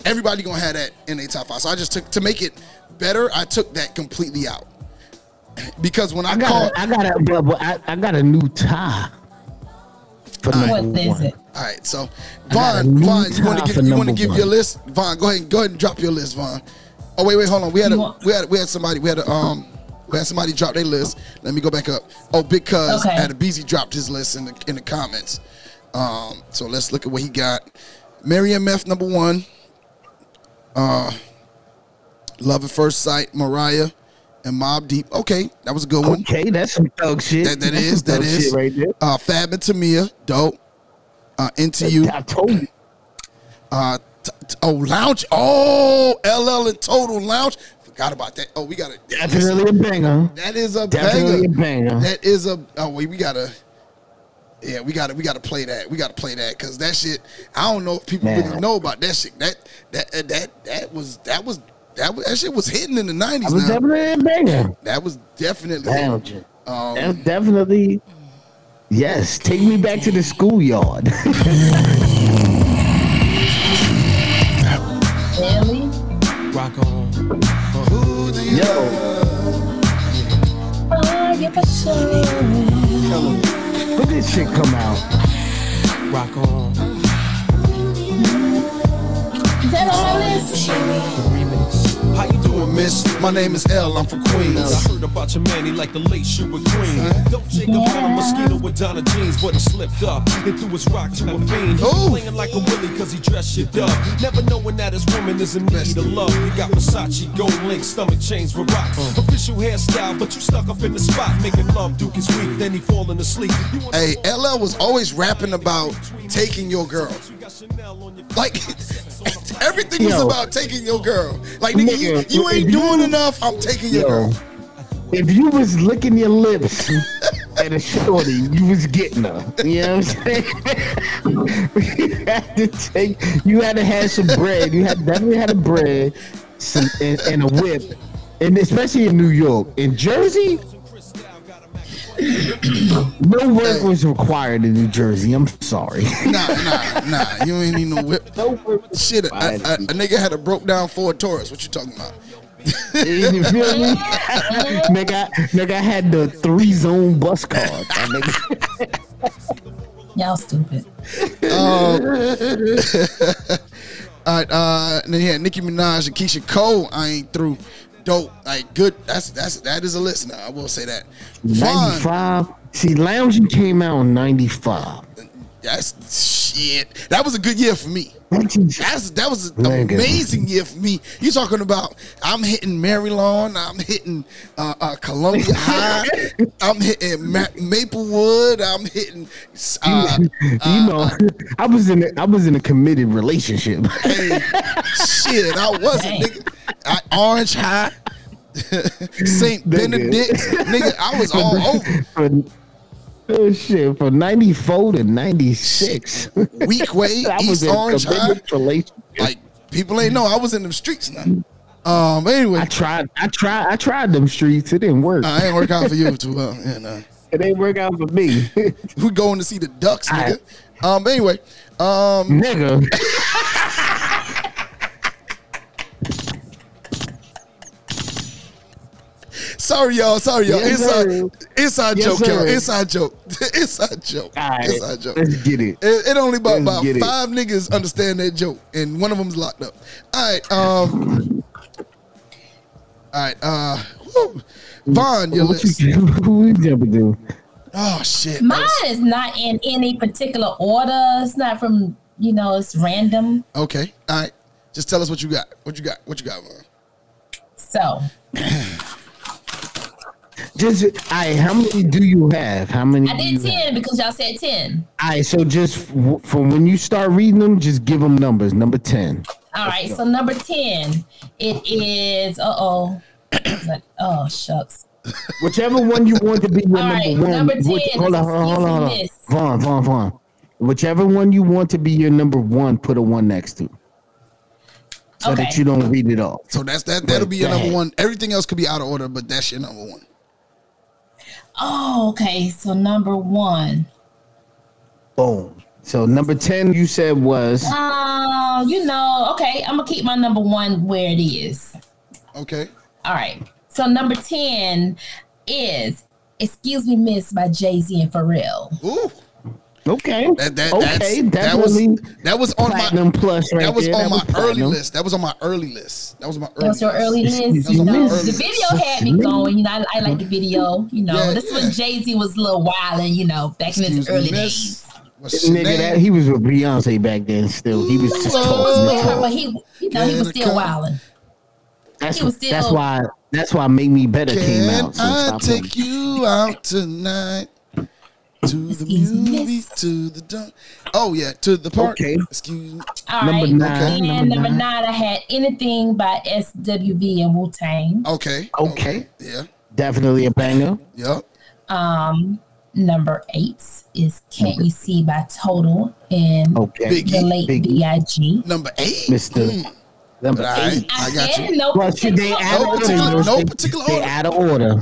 everybody gonna have that in their top five. So I just took to make it better. I took that completely out because when I got a new tie for number one. All right, so Von, you want to give your list? Von, go ahead and drop your list, Von. Oh wait, hold on. We had somebody drop their list. Let me go back up. Oh, because Adebisi dropped his list in the comments. So let's look at what he got. Mary and Meth, number one. Love at First Sight, Mariah, and Mobb Deep. Okay, that was a good one. Okay, that's some thug shit. That is. Shit right there. Fab and Tamia, dope. Into You. I told you. Lounge. Oh, LL and Total Lounge. Forgot about that. Oh, we got a definitely a banger. That is a definitely banger. That is a we gotta play that. We gotta play that because that shit. I don't know if people really know about that shit. That that shit was hitting in the '90s. That was definitely a banger. That was definitely. That was definitely. Yes, take me back to the schoolyard. Really? Rock on. Yo. When this shit come out? Rock on. Is that all this? How you doing, miss? My name is L, I'm from Queens. I heard about your man, he like the late Sugar Queen. Don't shake up on a mosquito with Donna jeans, but he slipped up and threw his rock to a fiend. Playing like a willy cause he dressed shit up. Never knowing that his woman is in need of love. He got Versace, gold link, stomach chains with rocks. Official hairstyle, but you stuck up in the spot. Making love, Duke is weak, then he falling asleep. Hey, LL was always rapping about taking your girl. Like, everything was about taking your girl. Like, nigga, you ain't doing enough. I'm taking your girl. If you was licking your lips at a shorty, you was getting her. You know what I'm saying? You had to have some bread. You had definitely had a bread. Crocs and a whip, and especially in New York. In Jersey, no work was required in New Jersey. I'm sorry. Nah. You ain't need no whip. No work. Shit, a nigga had a broke down Ford Taurus. What you talking about? You feel me? Nigga had the 3-zone bus card. Y'all stupid. All right, and then he had Nicki Minaj and Keisha Cole. I ain't through. Dope, like good. That is a list now. I will say that. 95. See, Lounging came out in 95. That's shit. That was a good year for me. That was an amazing year for me. You talking about? I'm hitting Marylawn. I'm hitting Columbia High. I'm hitting Maplewood. I'm hitting. I was in a committed relationship. Hey, shit, I wasn't. Nigga. Orange High, St. Benedict, nigga. I was all over. From 94 to 96. Weekway, East Orange High. Like, people ain't know I was in them streets now. Anyway, I tried them streets. It didn't work. It ain't work out for you too well. Yeah, nah. It ain't work out for me. We going to see the Ducks, nigga. Anyway, nigga. Sorry, y'all. Yes, Inside joke. Right. Inside joke. Let's get it. It only about five niggas understand that joke, and one of them's locked up. All right. Von, your list. Who is that doing? Oh shit. Mine is not in any particular order. It's not from It's random. Okay. All right. Just tell us what you got. What you got, Von? So. How many do you have? How many? I did 10 because y'all said 10. All right, so just from when you start reading them, just give them numbers. Number 10. All right, so number 10, it is. Oh shucks. Whichever one you want to be your number one. Number 10. Hold on. Vaughn. Whichever one you want to be your number one, put a one next to. So that you don't read it all. So that'll be your number one. Everything else could be out of order, but that's your number one. Oh, okay. So number one. Boom. So number 10 you said was. I'm going to keep my number one where it is. Okay. All right. So number 10 is Excuse Me Miss by Jay-Z and Pharrell. Ooh. Okay. That was on my plus right that was there. On that my was early list. That was your early list. The video had me going. I like the video. This was Jay-Z was a little wild and back in his early days. Nigga, he was with Beyonce back then. Still, he was just her, but he was still wilding. That's why Make Me Better came out. I take you out tonight. To Excuse the movie, miss. To the dunk. Oh yeah, to the park. Okay. Excuse me. All right. Number nine. I had Anything by SWV and Wu-Tang. Okay. Yeah. Definitely a banger. Yep. Number 8 is Can't You See by Total and the late B.I.G. Number 8, Mister. Number 8. I got you. No particular order.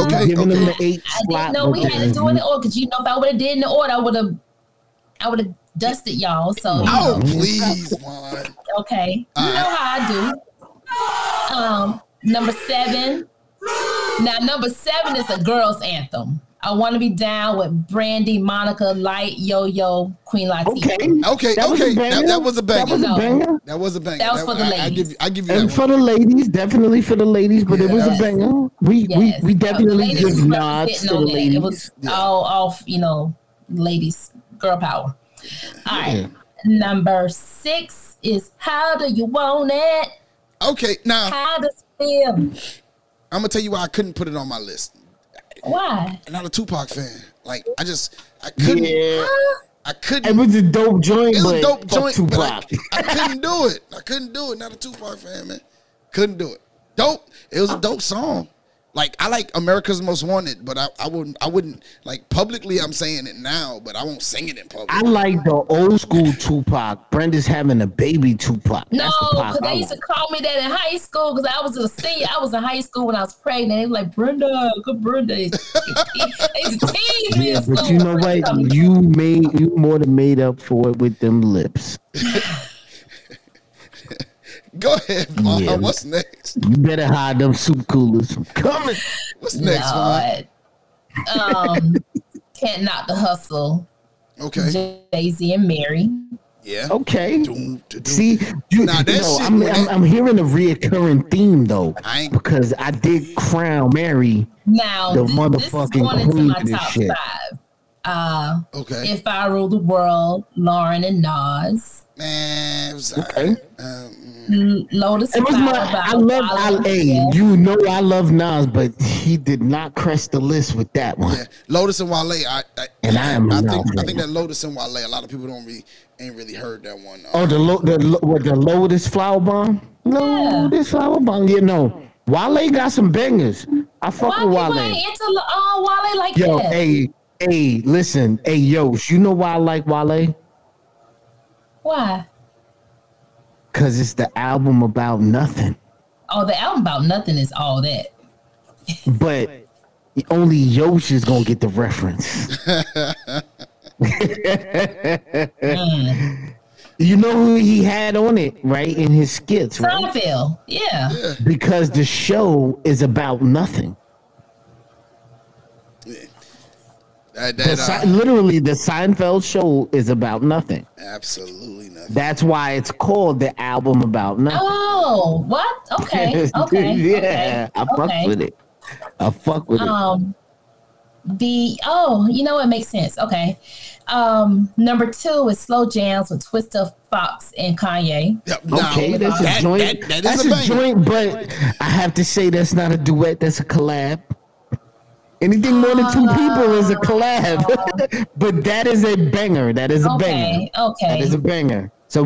Okay. Giving them the 8 slot. I didn't know we had to do it in the order because if I would have did in the order, I would have dusted y'all. So. Oh please, man. Okay. You know how I do. Number 7. Now number 7 is a girls' anthem. I Want to Be Down with Brandy, Monica, Light, Yo-Yo, Queen Latifah. Okay. That was a banger. That was for the ladies. I give you and that for the ladies, definitely for the ladies, but it was a banger. We definitely give nods to the ladies. It was all ladies, girl power. All right. Number 6 is How Do You Want It? Okay, now. How does it feel? I'm going to tell you why I couldn't put it on my list. Why? I'm not a Tupac fan. Like I couldn't. Yeah. I couldn't. It was a dope joint. Tupac. I couldn't do it. Not a Tupac fan, man. Couldn't do it. Dope. It was a dope song. Like, I like America's Most Wanted, but I wouldn't like publicly. I'm saying it now, but I won't sing it in public. I like the old school Tupac. Brenda's having a baby Tupac. No, because they used to call me that in high school because I was a senior. I was in high school when I was pregnant. They were like, Brenda, good Brenda. They used to tease me. Yeah, but you know what? You more than made up for it with them lips. Go ahead, Von. Yeah. What's next? You better hide them soup coolers from coming. What's next, Von? Can't Knock the Hustle. Okay. Jay-Z and Mary. Yeah. Okay. See, I'm hearing a reoccurring theme though, because I did crown Mary. Now the motherfucking queen of this shit. Five. Okay. If I Rule the World, Lauren and Nas. Man, it was okay. Lotus. I love Wale. You know I love Nas, but he did not crest the list with that one. Yeah. Lotus and Wale. I think that Lotus and Wale. A lot of people ain't really heard that one. The Lotus Flower Bomb. Lotus Flower Bomb. You know, Wale got some bangers. I fuck with Wale. Wale like yo, that. Hey, listen, hey, yo, you know why I like Wale? Why? Because it's the album about nothing. Oh, the album about nothing is all that. But only Yoshi is going to get the reference. You know who he had on it, right? In his skits, right? Seinfeld, yeah. Because the show is about nothing. Literally, the Seinfeld show is about nothing. Absolutely nothing. That's why it's called the album about nothing. Oh, what? Okay, okay. Yeah, okay. I fuck with it. You know, it makes sense. Okay. Number 2 is Slow Jams with Twista, Fox, and Kanye. Okay, that's a joint. That's a joint, but I have to say that's not a duet. That's a collab. Anything more than 2 people is a collab, but that is a banger. That is a banger. So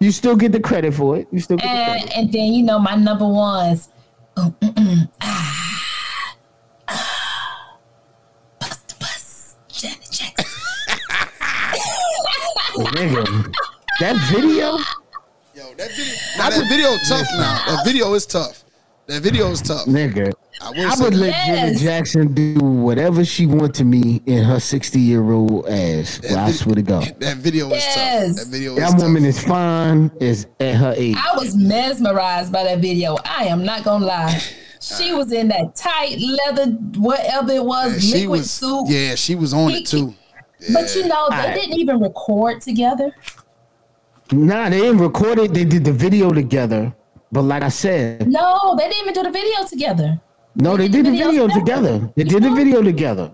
you still get the credit for it. You still get the credit. And then you know my number ones. Bust to Bust, Janet Jackson. Nigga, that video. Yo, that video. That video tough now. That video is tough. That video is tough, nigga. I would let Janet Jackson do whatever she want to me in her 60-year-old ass. I swear to God, that video is tough. That video. That woman is fine. Is at her age. I was mesmerized by that video. I am not gonna lie. She was in that tight leather, whatever it was, liquid suit. Yeah, she was on it too. Yeah. But you know, they didn't even record together. Nah, they didn't record it. They did the video together. But like I said, no, they didn't even do the video together. No, they did the video together. They did the video together.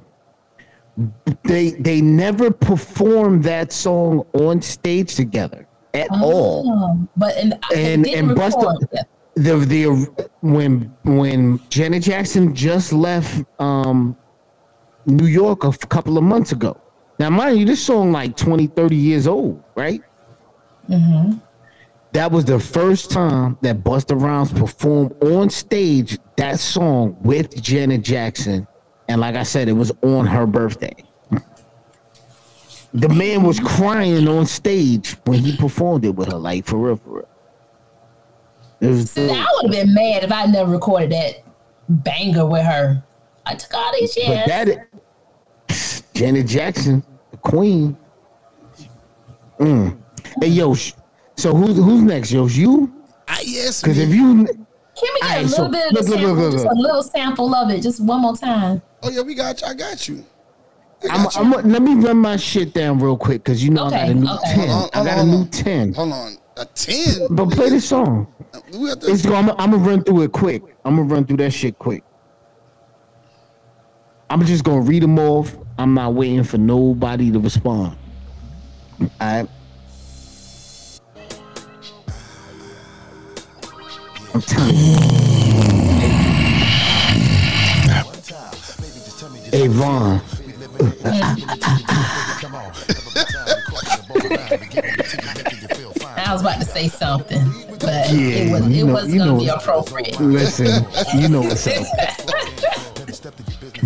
They never performed that song on stage together at all. But and Busta, when Janet Jackson just left New York a couple of months ago. Now, mind you, this song like 20, 30 years old, right? Mm-hmm. That was the first time that Busta Rhymes performed on stage that song with Janet Jackson. And like I said, it was on her birthday. The man was crying on stage when he performed it with her, like for real, for real. I would have been mad if I never recorded that banger with her. I took all these years. But Janet Jackson, the queen. Hey, yo. So who's next, Yosh? You? Yes. Because if you can, we get a little sample of it, just one more time. Oh yeah, we got you. I got you. Let me run my shit down real quick because you know I got a new 10. I got a new 10. Hold on, a 10. But play this song. I'm gonna run through it quick. I'm gonna run through that shit quick. I'm just gonna read them off. I'm not waiting for nobody to respond. All right. I'm telling you. Hey, Von. I was about to say something, but it wasn't going to be appropriate. Listen, you know what's up.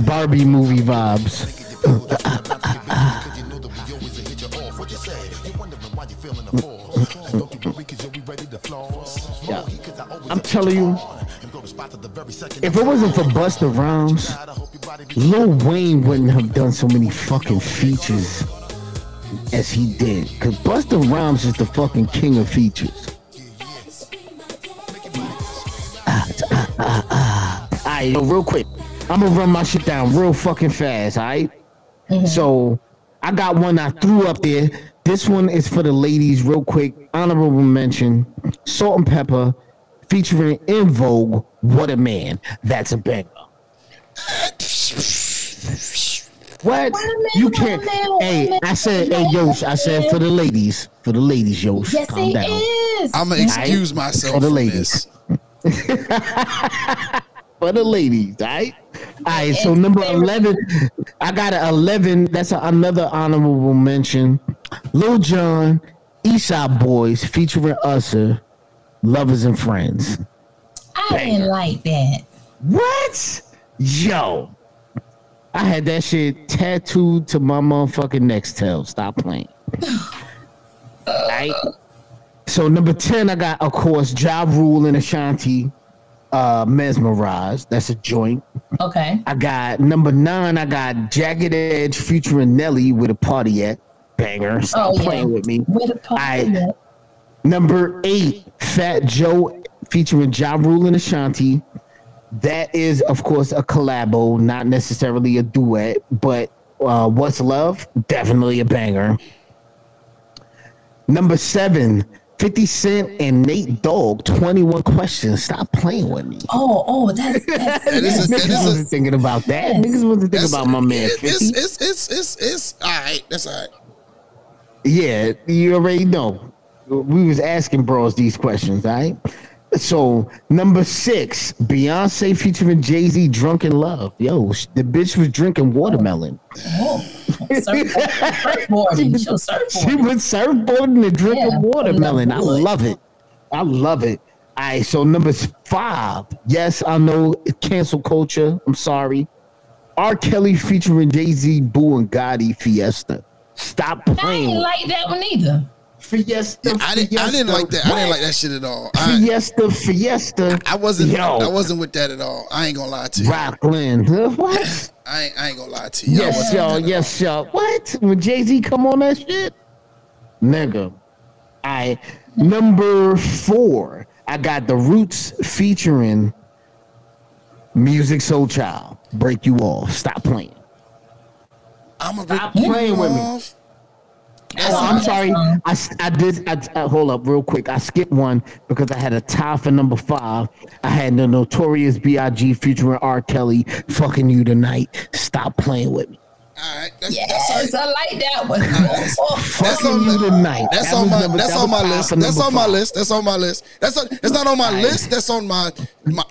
Barbie movie vibes. Yeah. I'm telling you, if it wasn't for Busta Rhymes, Lil Wayne wouldn't have done so many fucking features as he did. Cause Busta Rhymes is the fucking king of features. Alright, yo, real quick, I'm gonna run my shit down real fucking fast, alright? Mm-hmm. So, I got one I threw up there. This one is for the ladies, real quick. Honorable mention, Salt and Pepper, featuring In Vogue, What a Man. That's a banger. What? You can't. Hey, I said, hey, Yosh, I said for the ladies. For the ladies, Yosh. Yes, calm down. Is. I'm gonna excuse myself. For the ladies. For the ladies, right? All right, so number 11, I got an 11. That's another honorable mention. Lil Jon, Eastside Boys, featuring Usher, Lovers and Friends. I didn't like that. What? Yo. I had that shit tattooed to my motherfucking Nextel. Stop playing. Right? So number 10, I got, of course, Ja Rule and Ashanti. Mesmerized. That's a joint. Okay. I got number 9. I got Jagged Edge featuring Nelly with a party at banger. Stop playing with me. With a party at. Number 8, Fat Joe featuring Ja Rule and Ashanti. That is, of course, a collabo, not necessarily a duet, but What's Love? Definitely a banger. Number 7. 50 Cent and Nate Dogg, 21 Questions. Stop playing with me. Oh, that's niggas wasn't thinking about that. Yes. Niggas wasn't thinking about my man. 50. It's all right. That's all right. Yeah, you already know. We was asking bros these questions, all right? So, number 6, Beyonce featuring Jay-Z, Drunk in Love. Yo, the bitch was drinking watermelon. Oh. She was surfboarding and drinking watermelon. I love it. I love it. All right, so number 5. Yes, I know, cancel culture. I'm sorry. R. Kelly featuring Jay-Z, Boo and Gotti, Fiesta. Stop playing. I ain't like that one either. Fiesta. I didn't like that. I didn't like that shit at all. Fiesta. I wasn't with that at all. I ain't gonna lie to you. Rockland. What? I ain't gonna lie to you. Yes, y'all. Yes, y'all. What? When Jay-Z come on that shit? Nigga. Alright. Number 4. I got The Roots featuring Music Soul Child. Break You Off. Stop playing. Stop playing with me. Oh, I'm sorry. I hold up real quick. I skipped one because I had a tie for number 5. I had the Notorious B.I.G. featuring R. Kelly, Fucking You Tonight. Stop playing with me. All right. Yes, I like that one. Fucking You Tonight. That's on my list. That's on my list. That's not on my list. That's on my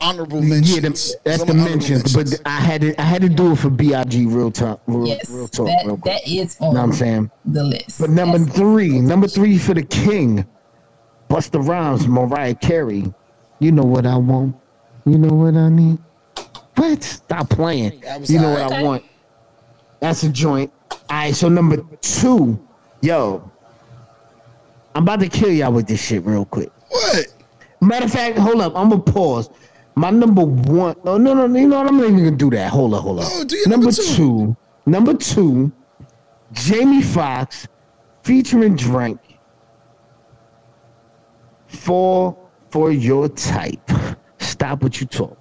honorable mentions. Yeah, that's the mentions. But I had to do it for B.I.G. real talk. Real talk. That is on the list. But number three for the king, Busta Rhymes, Mariah Carey. You know what I want. You know what I need. What? Stop playing. You know what I want. That's a joint. All right, so number 2. Yo, I'm about to kill y'all with this shit real quick. What? Matter of fact, hold up. I'm going to pause. My number 1. No. You know what? I'm not even going to do that. Hold up. Oh, do your number two. Number 2, Jamie Foxx featuring Drake. Fall for Your Type. Stop what you talk.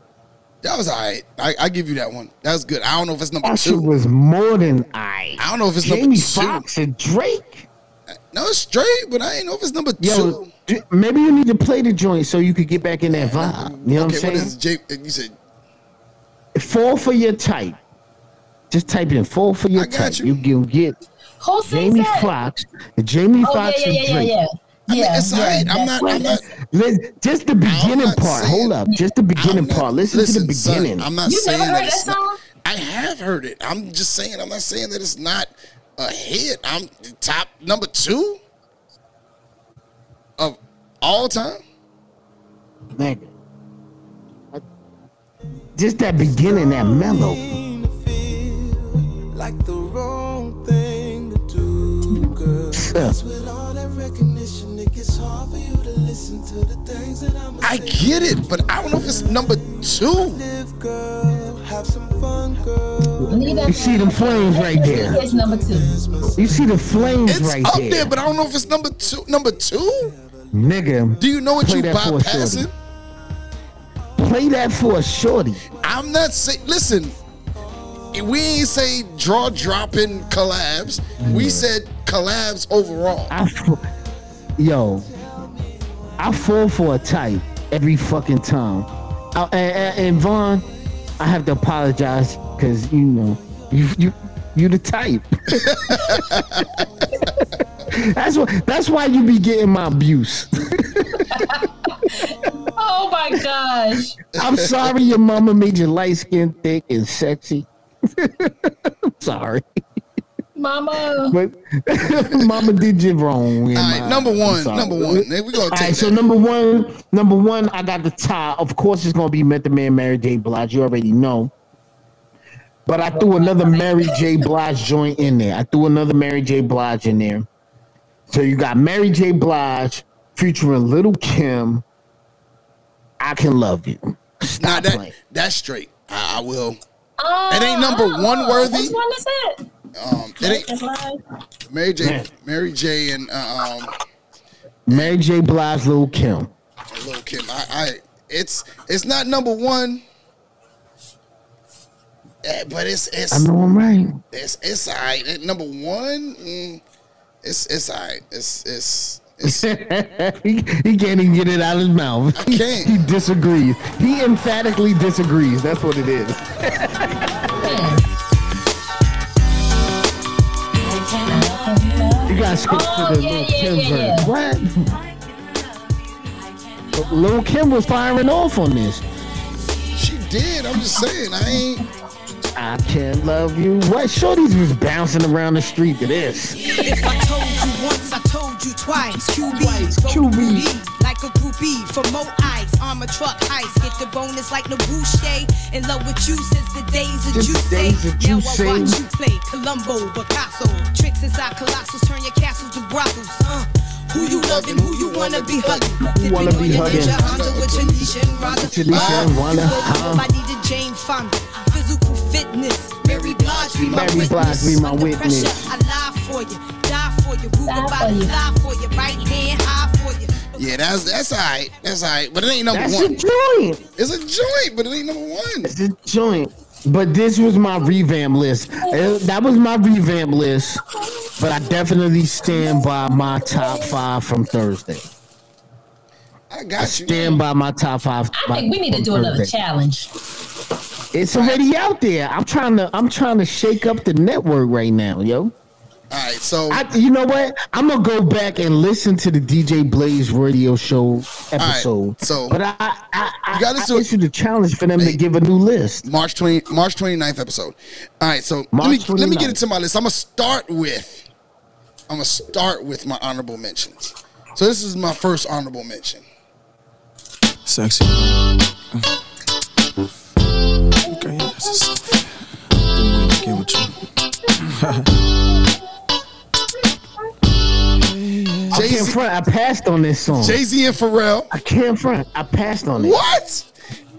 That was all right. I give you that one. That was good. I don't know if it's number 2. That shit was more than I. I don't know if it's number 2. Jamie Foxx and Drake. No, it's Drake, but I ain't know if it's number 2. Maybe you need to play the joint so you could get back in that vibe. You know what I'm saying? What is you said? Fall for Your Type. Just type in Fall for Your Type. I got you. You get Jamie Foxx. Jamie Foxx and Drake. Yeah. Yeah, it's all right. I'm not. Just the beginning part. Hold up. Just the beginning part. Listen to the beginning. Son, I'm not saying that. You never heard that song? I have heard it. I'm just saying. I'm not saying that it's not a hit. I'm top number 2 of all time. Nigga, just that beginning, that mellow. them. I get it, but I don't know if it's number two. You see them flames right there. It's number two. You see the flames right there. It's up there, but I don't know if it's number two. Number two? Nigga. Do you know what you bypassing? Play that for a shorty. I'm not saying, listen, we ain't say draw dropping collabs. We said collabs overall. I fall for a type every fucking time. And Von, I have to apologize because you know you the type. That's why you be getting my abuse. Oh my gosh! I'm sorry, your mama made you light skinned, thick, and sexy. I'm sorry, Mama. But Mama did you wrong. All right, number one. We're gonna take so number one. I got the tie. Of course, it's gonna be Method Man, Mary J. Blige. You already know. But I threw another Mary J. Blige joint in there. So you got Mary J. Blige featuring Lil' Kim. I Can Love You. Stop playing. That's straight. I will. It ain't number one worthy. Which one is it? It ain't Mary J. And Mary J. Blige, Lil' Kim. Lil' Kim. It's not number one. But it's. I know I'm right. It's all right. At number one. It's all right. He can't even get it out of his mouth. I can't. He disagrees. He emphatically disagrees. That's what it is. You gotta skip to the Lil' Kim verse. What? Lil' Kim was firing off on this. She did. I'm just saying. I Can Love You. What? Shorties was bouncing around the street to this. If I told you once, I told you twice. QB. Like a groupie for more eyes. Armor truck ice. Get the bonus like the Boucher. In love with you since the days of Juicy. Now I watch you play Columbo, Picasso. Tricks inside colossals. Turn your castles to brothels. Who you loving? Who you wanna be hugging? Wanna be hugging? Physical fitness. Mary Blige be my witness. I lie for you, die for you, move about it, lie for you, right hand high for you. Yeah, that's all right. That's all right, but it ain't number one. That's a joint. It's a joint, but it ain't number one. It's a joint. But this was my revamp list. That was my revamp list. But I definitely stand by my top five from Thursday. I got you. Stand by my top five. I think we need to do another challenge. It's already out there. I'm trying to shake up the network right now, yo. All right, so you know what? I'm gonna go back and listen to the DJ Blaze Radio Show episode. Right, so, but I issued a challenge for them to give a new list. March 29th episode. All right, so let me get into my list. I'm gonna start with my honorable mentions. So this is my first honorable mention. Sexy. Okay, that's a get with you. I can't front. I passed on this song. Jay-Z and Pharrell. I can't front. I passed on it. What?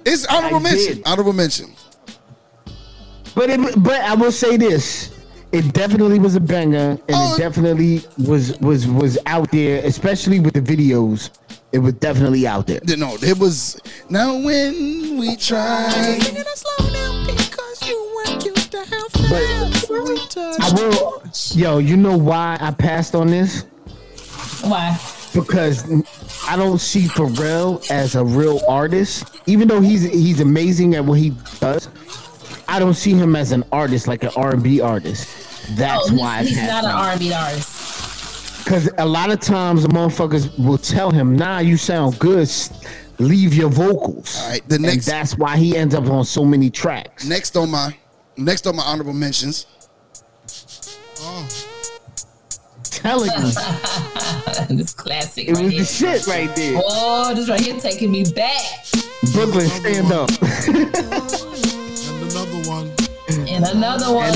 It's honorable mention. Honorable mention. But I will say this: it definitely was a banger, and it definitely was out there, especially with the videos. It was definitely out there. No, it was. Now when we tried. But I will. Yo, you know why I passed on this? Why? Because I don't see Pharrell as a real artist. Even though he's amazing at what he does, I don't see him as an artist, like an R&B artist. That's why he's not an R&B artist. Because a lot of times the motherfuckers will tell him, "Nah, you sound good. Leave your vocals." All right, and that's why he ends up on so many tracks. Next on my honorable mentions. Telling you. This classic. It was the shit right there. Oh, this right here taking me back. Brooklyn, stand up. And another one.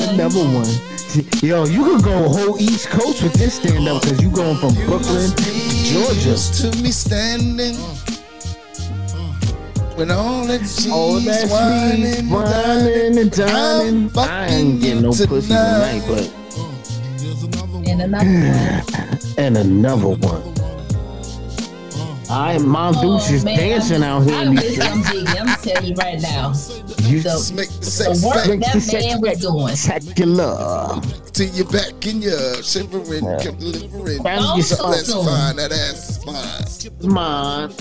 Yo, you could go whole East Coast with this stand-up, because you going from Brooklyn to Georgia. To me standing when all that cheese, whining and dining. I ain't getting no pussy tonight, but and another one. I Mom Deuce is dancing out here. I'm telling you right now. You so, make the sex work make that the man was doing. Spectacular. To your back and your shivering, delivering. Let's find that ass is mine. Mine.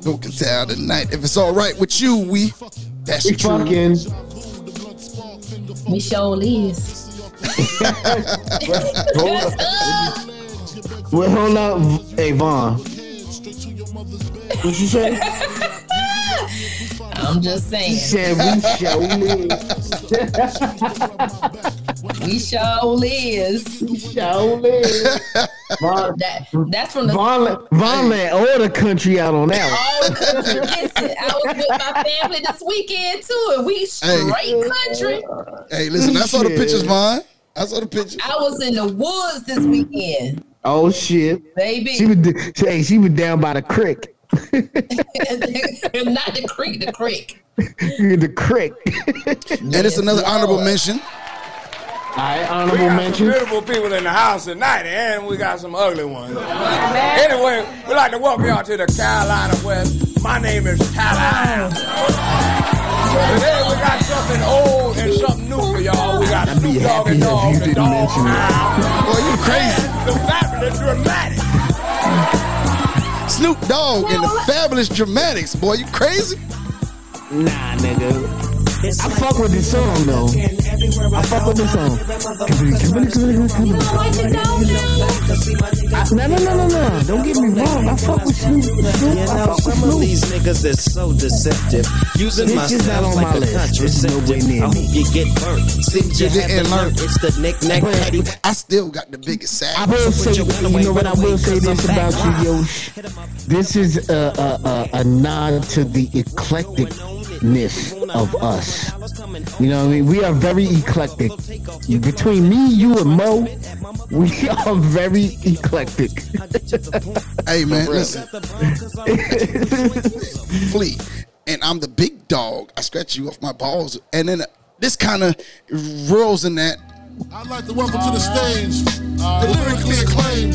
Don't get tired tonight. If it's all right with you, we. That's we true. Fucking. We sure is. Well, hold up, hey Von. What you say? I'm just saying. She said we show live. We show live. We show live. That's from the Von let all the country out on that one. Listen, I was with my family this weekend too, and we straight country. Hey, listen, I saw the pictures, Von. I saw the pictures. I was in the woods this weekend. Oh shit, baby! She was down by the creek. Not the creek, the creek. The creek. And it's another honorable mention. All right, honorable mention. We got some beautiful people in the house tonight, and we got some ugly ones. Anyway, we'd like to welcome y'all to the Carolina West. My name is Tyler. Today we got something old and something new for y'all. We got Snoop Dogg and Dogg and Dogg. Boy, you crazy. The Fabulous Dramatics. Snoop Dogg and the Fabulous Dramatics. Boy, you crazy? Nah, nigga. I fuck with this song though. No. Don't get me wrong. I fuck with Snoop. Some of these niggas is so deceptive. Using my style like a contraceptive. I hope you get burnt. Seems you haven't learned. It's the knick-knack. I still got the biggest sack. I will say, you know what? I will say this about you, Yosh. This is a nod to the eclecticness of us. You know what I mean? We are very eclectic. Between me, you, and Mo, we are very eclectic. Hey, man, listen. Flea, and I'm the big dog. I scratch you off my balls. And then this kind of rolls in that. I'd like to welcome to the stage the lyrically acclaimed.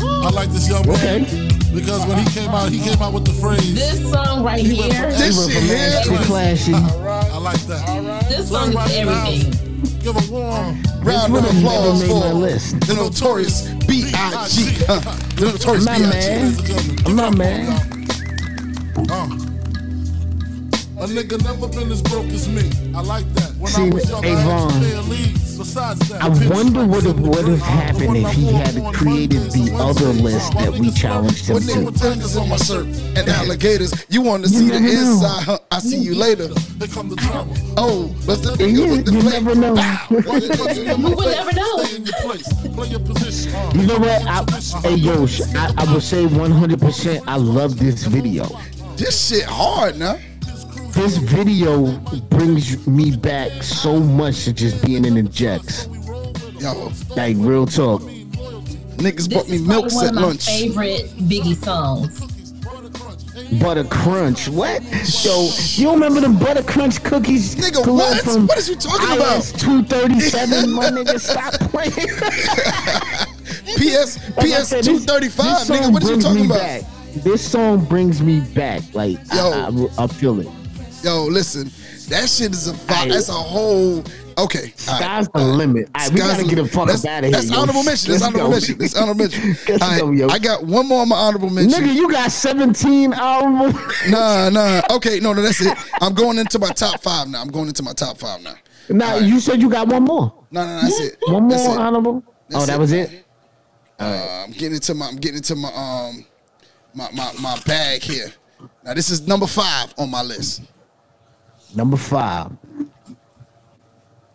I like this young man. Okay. Because when he came out with the phrase. This song right here. This shit here. Classy. I like that. This song is everything. Give a warm round of applause for the Notorious B.I.G. The Notorious B.I.G. I'm not mad. A nigga never been as broke as me. I like that. When I was young, I wonder what would have happened if he had created the other list that we challenged him to. On my shirt and alligators, you want to see the inside? I see you later. Oh, but the nigga with the plate. You never know. We will never know. You know what? I will say 100%. I love this video. This shit hard, now. This video brings me back so much to just being in the Jets. Yo, like real talk. Niggas bought me milks at lunch. This is one of my favorite Biggie songs. Butter Crunch, what? So you remember the Butter Crunch cookies? Nigga, what? What is you talking about? IS 237, my nigga, stop playing. PS 235, nigga, what is you talking about? Back. This song brings me back. Like, yo, I feel it. Yo, listen, that shit is a vibe. That's a whole. Okay. Sky's the limit. All right, we gotta get the fuck out of here. That's honorable mention. That's honorable mention. All right, I got one more on my honorable mention. Nigga, you got 17 honorable. Nah. Okay, no, that's it. I'm going into my top five now. Nah, right. You said you got one more. No, that's it. One more that's honorable. That's that was it. All right. I'm getting into my my bag here. Now this is number 5 on my list. Number 5.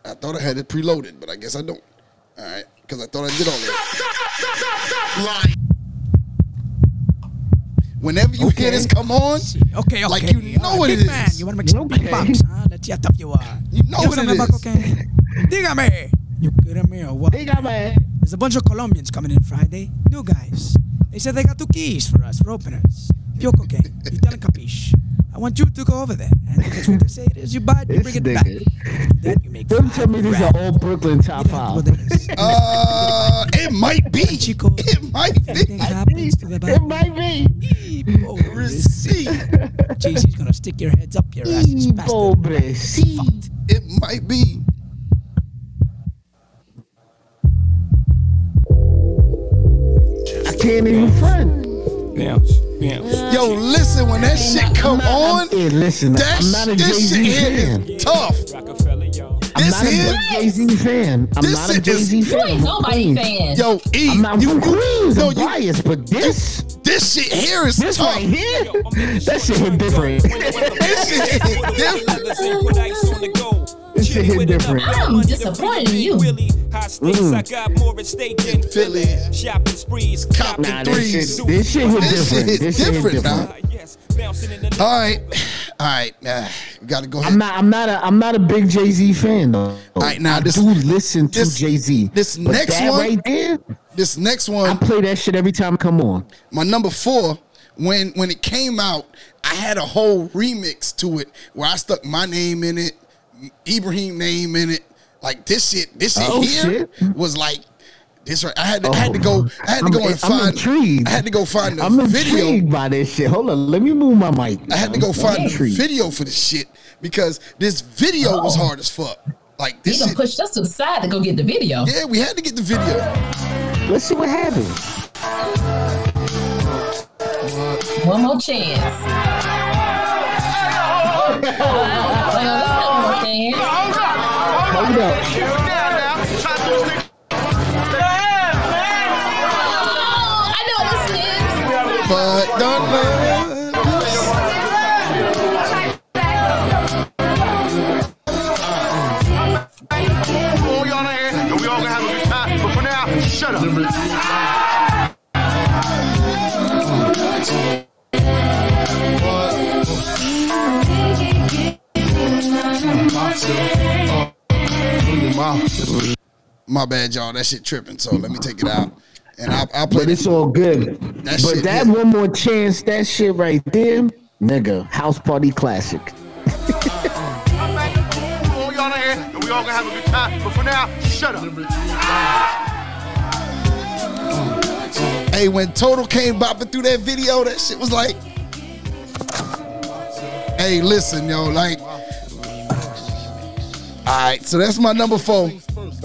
I thought I had it preloaded, but I guess I don't. All right, because I thought I did all that. Whenever you hear this, come on. Okay. Like you know what it is. You want to make some big pops? Let's see how tough you are. You know what it is. Dígame. You kidding me or what? There's a bunch of Colombians coming in Friday. New guys. They said they got two keys for us, for openers. Pure cocaine. You tell them capiche. I want you to go over there. And that's what they say it is. You buy it, you bring it back. Then you make don't tell me these are all Brooklyn top five. It might be. Chico, it might be. It might be. Jeez, he's going to stick your heads up your asses. It might be. I can't even front. Yeah. Yo, listen, when that shit come on, this shit here is tough. I'm not a Jay-Z fan. You ain't nobody fan. Yo, E, you Queens and bias, but this shit here is this tough. Right here, that shit hit different. This shit hit different. I'm disappointed in you. High stakes, I got more at stake than Philly. Shopping sprees, copping threes. This shit hit different. All right. Gotta go ahead. I'm not a big Jay-Z fan though. All right, now I do listen to Jay-Z. This next one I play that shit every time I come on. My number 4, when it came out, I had a whole remix to it where I stuck my name in it, Ibrahim name in it. Like this shit was like this. Right, I had to go find the video. Intrigued by this shit. Hold on, let me move my mic. I had to go find the video for this shit because this video was hard as fuck. Like this shit pushed us to the side to go get the video. Yeah, we had to get the video. Let's see what happens. One more chance. My bad, y'all. That shit tripping. So let me take it out, and I'll play. But it's all good. That one more chance. That shit right there, nigga. House party classic. We all gonna have a good time. But for now, shut up. Hey, when Total came bopping through that video, that shit was like, hey, listen, yo, like. Alright, so that's my number 4.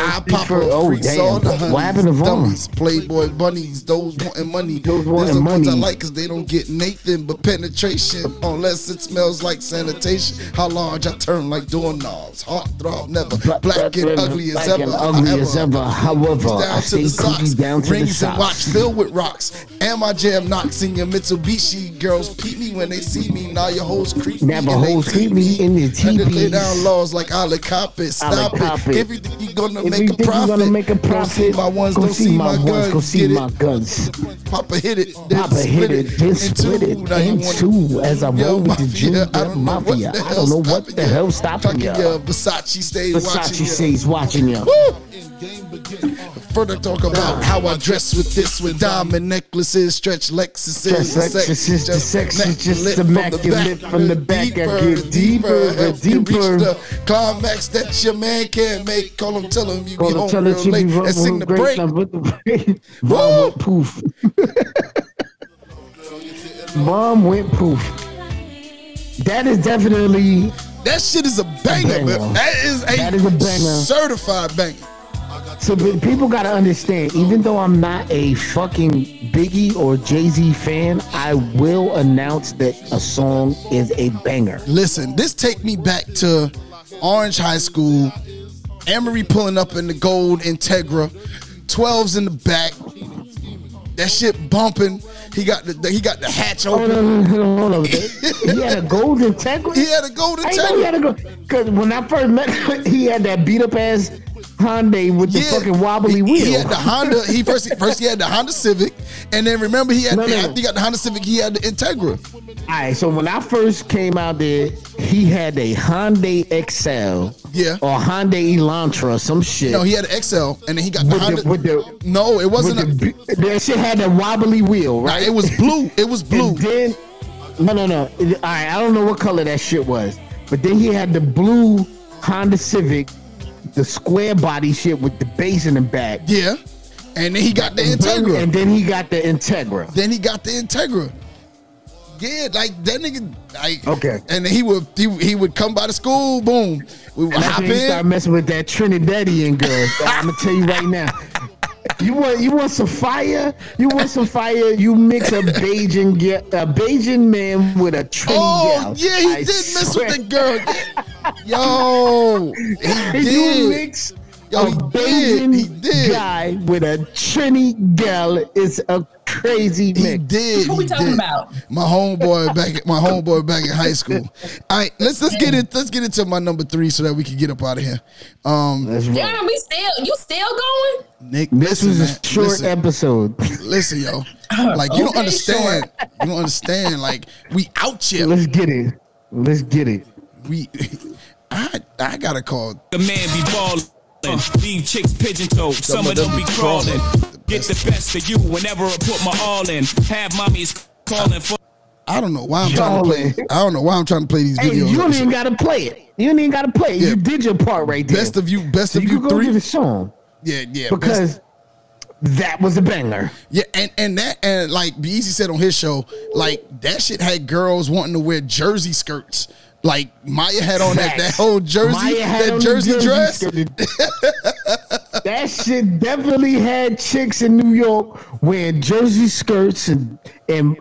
I pop up. Oh, damn. What happened to Von? Playboy bunnies, those wanting money. Those wanting money. Ones I like because they don't get nothing but penetration unless it smells like sanitation. How large I turn like doorknobs. Heart throb never. Black and ugly as ever. However, I stay cookie down to the socks. Rings and watch filled with rocks. And my jam knocks in your Mitsubishi. Girls peep me when they see me. Now your hoes creep me. Never hoes creep me in the TV. And they lay down laws like Ali Cop. Stop it. Everything you gonna make a profit. Go see my ones, go see my guns. Go see my guns. Papa hit it, then split it in two as I roll with the Jew Mafia. I don't know what the hell stopping you. Versace stays watching you. Further talk about how I dress with this, with diamond necklaces, stretch Lexuses. The sex is just immaculate from the back. I get deeper and deeper. Climax that your man can't make. Call him, tell him you get home real late and sing the break. Mom went poof. Mom went poof. That is definitely. That shit is a banger. That is a certified banger. So but people gotta understand, even though I'm not a fucking Biggie or Jay-Z fan, I will announce that a song is a banger. Listen, this take me back to Orange High School. Amory pulling up in the gold Integra, 12s in the back. That shit bumping. He got the hatch open. Hold on. He had a gold Integra. Because when I first met him, he had that beat up ass Hyundai with the fucking wobbly wheel. He had the Honda. He first he had the Honda Civic, and then remember he had after he got the Honda Civic, he had the Integra. All right, so when I first came out there, he had a Hyundai XL, or Hyundai Elantra, some shit. No, he had an XL, and then he got the Honda. No, it wasn't. That shit had that wobbly wheel, right? It was blue. It was blue. And then, no. All right, I don't know what color that shit was, but then he had the blue Honda Civic, the square body shit with the base in the back. Yeah, and then he got the Integra. And then he got the Integra. Yeah, like that nigga. Like, okay. And then he would come by the school. Boom. We would hop in. Start messing with that Trinidadian girl. I'm gonna tell you right now. You want some fire? You mix a Bajan man with a Trinidadian. Oh yeah, he did mess with the girl. Yo, he did. You mix a Bajan guy with a Trini gal is a crazy mix. He did. What we talking about? My homeboy back in high school. All right, let's get into my number three so that we can get up out of here. Damn, you still going? Nick, this is a short episode. Listen, yo, like you don't understand. You don't understand. Like we out here. Let's get it. I gotta call. The man be balling. Leave chicks pigeon-toed, some of them be crawling. Get the best of you whenever I put my all in. Have mommies calling for. I don't know why I'm trying to play. I don't know why I'm trying to play these videos. You don't even gotta play it. Yeah. You did your part right there. Best of you three. You go do the song. Yeah. Because that was a banger. Yeah, and like Beezy said on his show, like that shit had girls wanting to wear jersey skirts. Like Maya had on that whole jersey, that jersey dress. That shit definitely had chicks in New York wearing jersey skirts and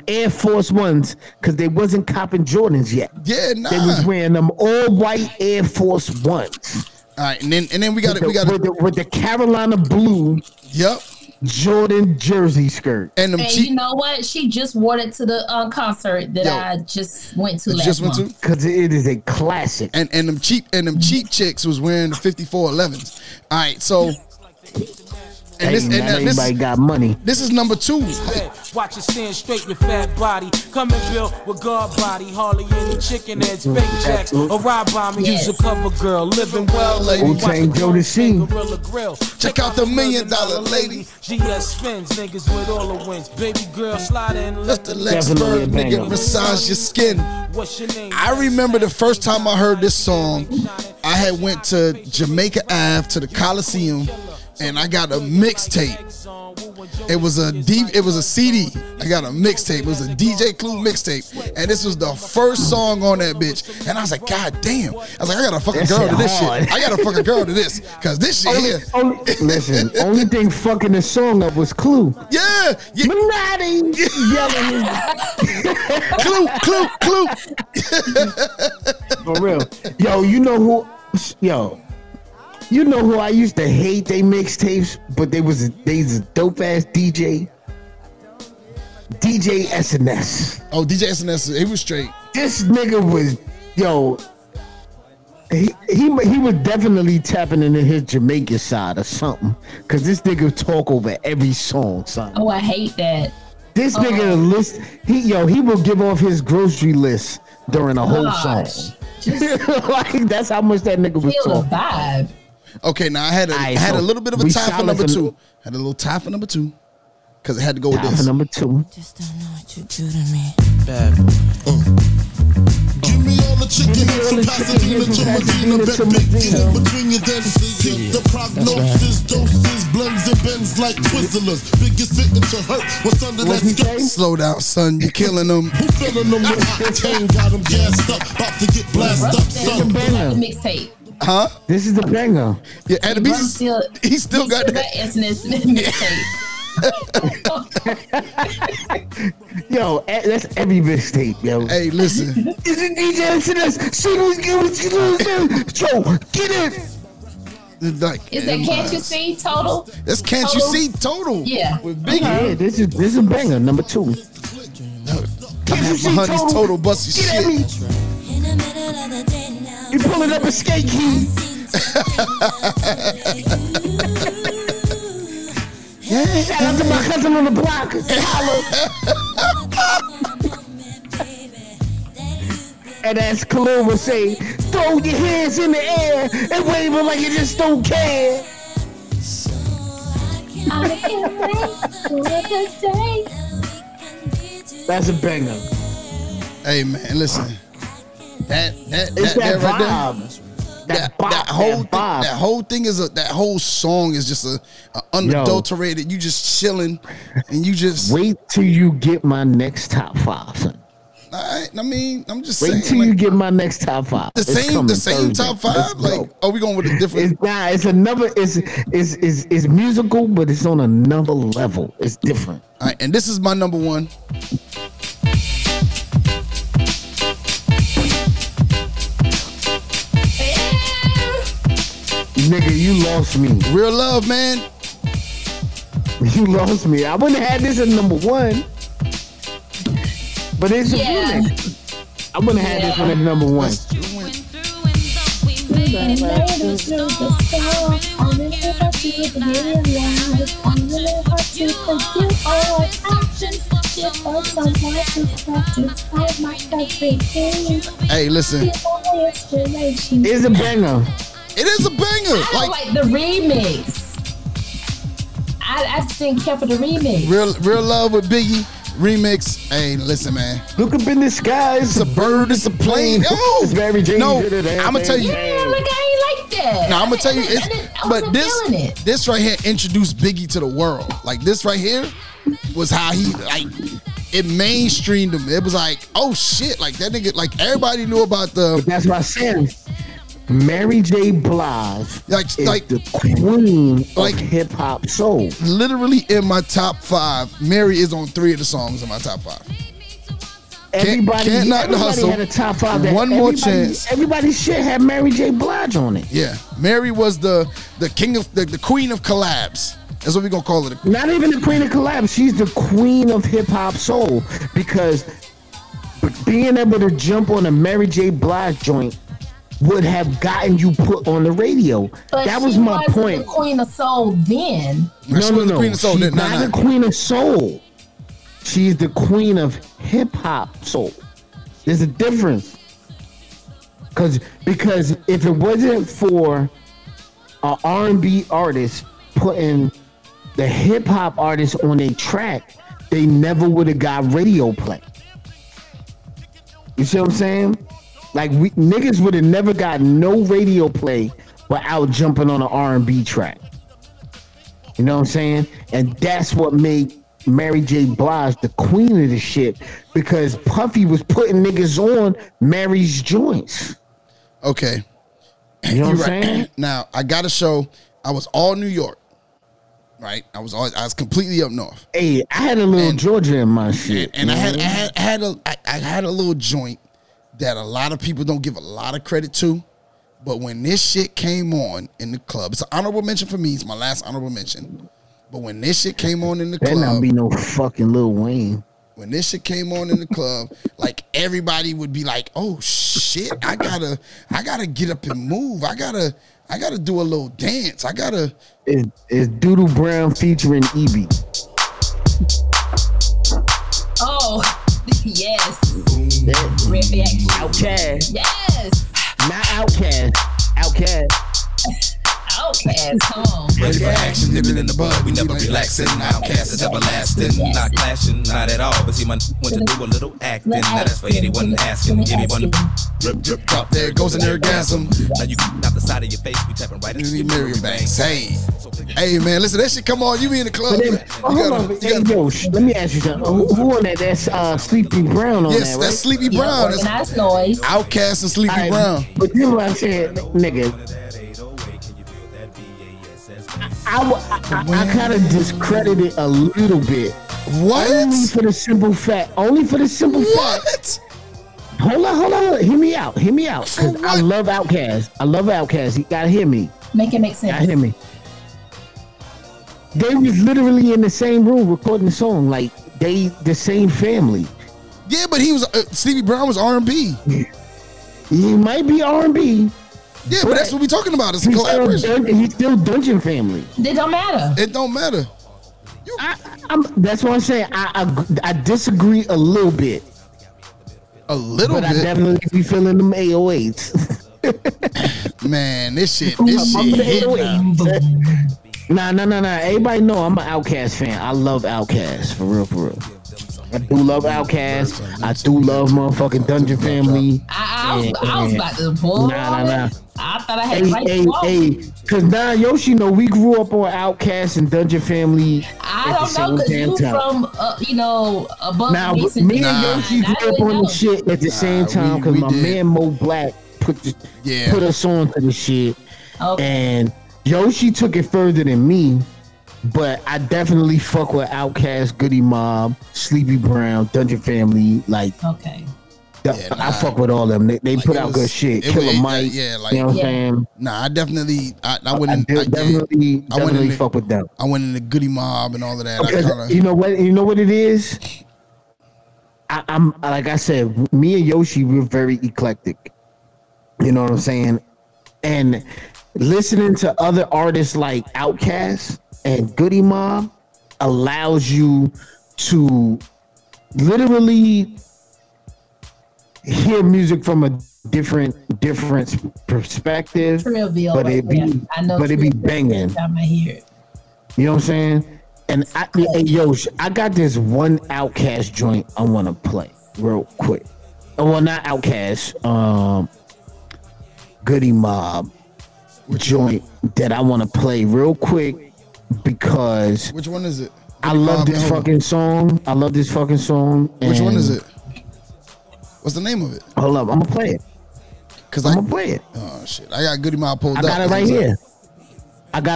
Air Force Ones because they wasn't copping Jordans yet. Yeah, nah. They was wearing them all white Air Force Ones. All right, and then we got it with the Carolina blue. Yep. Jordan jersey skirt, and you know what? She just wore it to the concert that I just went to last month because it is a classic. And them cheap chicks was wearing the 5411s. All right, so. Everybody got money. This is number two. Watch you stand straight, your fat body. Come and build with guard body. Harley any chicken heads, bake jacks. A ride by me, use a cover girl. Living well, lady. Check out the $1 million lady. GS spins, niggas with all the wins. Baby girl, slide in. Let the Lexburg nigga massage your skin. What's your name? I remember the first time I heard this song, I had went to Jamaica Ave to the Coliseum. And I got a mixtape. It was a CD. I got a mixtape. It was a DJ Clue mixtape. And this was the first song on that bitch. And I was like, God damn. I was like, I got a fucking girl to this shit. I got a fucking girl to this. Because this shit here. Listen, only thing fucking the song up was Clue. Yeah. Manati yelling. Clue. For real. You know who I used to hate they mixtapes, but they was a dope ass DJ. DJ SNS. Oh, DJ SNS, he was straight. This nigga was he was definitely tapping into his Jamaican side or something. Cause this nigga talk over every song, son. Oh, I hate that. This nigga list he will give off his grocery list during a whole song. Like that's how much that nigga was talking. Vibe. Okay, now I had a little bit of a tie for number two. Had a little tie for number two. Because I had to go with this. Number two. Just don't know what you do to me. Bad. Give me all the chicken from Pasadena to Medina. Bet big dinner between your dances. Keep the prognosis, doses, blends and bends like Twizzlers. Biggest signature hurt. What's under that skirt? Slow down, son. You're killing them. Who filling them with hot tang? Got them gassed up. About to get blasted up, son. Mixtape. Huh? This is the banger. Yeah, and he still got that. SNS mixtape. Yo, that's every mistake, yo. Hey, listen. Isn't DJ SNS? See who's yo, get it. Like, is that Can't You See Total? That's Can't You See Total. Yeah. With Biggie. Yeah, this is a banger number two. Can't You See Total? Total bust shit. You pulling up a skate key. Yeah. Shout out to my cousin on the block. And as Khalil would say, throw your hands in the air and wave them like you just don't care. That's a banger. Hey man, listen. That right vibe. That whole song is just unadulterated. Yo, you just chilling, and you just wait till you get my next top five, son. I'm just saying. Wait till you get my next top five. The same top five. Let's like, are we going with a different? It's another. It's musical, but it's on another level. It's different. All right, and this is my number one. Nigga, you lost me. Real love, man. You lost me. I wouldn't have had this at number one. But it's a feeling. I wouldn't have had this one at number one. Hey, listen. It's a banger. It is a banger. I don't like the remix. I just didn't care for the remix. Real love with Biggie remix. Hey, listen, man. Look up in the sky. It's a bird. It's a plane. Oh, it's Mary Jane. No, I'm gonna tell you. Yeah, like I ain't like that. No, I'm gonna tell you. This right here introduced Biggie to the world. Like this right here was how he like. It mainstreamed him. It was like, oh shit, like that nigga. Like everybody knew about the. But that's my sin. Mary J. Blige is the queen of hip hop soul. Literally in my top five, Mary is on 3 of the songs in my top five. Everybody had a top five. One more chance. Everybody's shit had Mary J. Blige on it. Yeah, Mary was the king of the queen of collabs. That's what we gonna call it. Not even the queen of collabs. She's the queen of hip hop soul because being able to jump on a Mary J. Blige joint would have gotten you put on the radio. But that was my point. The queen of soul then. No. She's not the queen of soul. She's the queen of hip hop soul. There's a difference. Because if it wasn't for an R&B artist putting the hip hop artist on a track, they never would have got radio play. You see what I'm saying? Like niggas would have never got no radio play without jumping on an R&B track. You know what I'm saying? And that's what made Mary J. Blige the queen of the shit because Puffy was putting niggas on Mary's joints. Okay. You know what I'm saying? Now, I got to show I was all New York. Right? I was completely up north. Hey, I had a little Georgia in my shit. And I had a little joint that a lot of people don't give a lot of credit to, but when this shit came on in the club, it's an honorable mention for me. It's my last honorable mention. But when this shit came on in the club, there not be no fucking Lil Wayne. When this shit came on in the club, like everybody would be like, "Oh shit, I gotta get up and move. I gotta do a little dance. I gotta." It's Doodle Brown featuring Evie. Oh. Yes. Outcast. Yes. Not Outcast. Outcast. Come on. Ready for action, living in the bud. We never relaxing. Outcast is everlasting. Not clashing, not at all. But see, my went to do a little acting. Now that's for anyone asking. Give me one. Drip, drip, drop. There goes an orgasm. Now you can not the side of your face. We tapping right into the mirror bank. Hey, man, listen, that shit come on. You be in the club. Let me ask you something. Who on that? That's Sleepy Brown on that, right? That's Sleepy Brown. That's noise. Outcast and Sleepy Brown. But you know what I said, nigga. I kind of discredited a little bit. What? Only for the simple fact. Hold on. Hear me out. Cause I love Outkast. You gotta hear me. Make it make sense. Gotta hear me. They was literally in the same room recording the song. Like they the same family. Yeah, but he was Stevie Brown was R&B. He might be R&B. Yeah, but that's what we're talking about. It's a collaboration. He's still Dungeon Family. It don't matter. It don't matter. That's what I'm saying. I disagree a little bit. A little bit? But I definitely be feeling them 808s. Man, this shit hit. Nah. Everybody know I'm an Outkast fan. I love Outkast. For real. I do love Outkast. I do love motherfucking Dungeon Family. I was about to pull. Nah. I thought I had because now Yoshi know we grew up on Outkast and Dungeon Family. I don't know because you time. From above. Now me and Yoshi grew up on the shit at the same time because my man Mo Black put us on to the shit, okay. And Yoshi took it further than me. But I definitely fuck with Outkast, Goody Mob, Sleepy Brown, Dungeon Family. Like, okay, I fuck with all of them. They put out good shit. Killer Mike, you know what I'm saying? Nah, I definitely, I wouldn't fuck with them. I went in the Goody Mob and all of that. You know what it is? I'm like I said, me and Yoshi, we're very eclectic. You know what I'm saying? And listening to other artists like Outkast and Goody Mob allows you to literally hear music from a different perspective, but it be banging. I'ma hear it. You know what I'm saying? And I got this one Outkast joint I want to play real quick. Well, not Outkast, Goody Mob joint that I want to play real quick. Because which one is it? I love this fucking song. Which one is it? What's the name of it? Hold up, I'm gonna play it. I'm gonna play it. Oh shit! I got Goody Mob pulled up. I got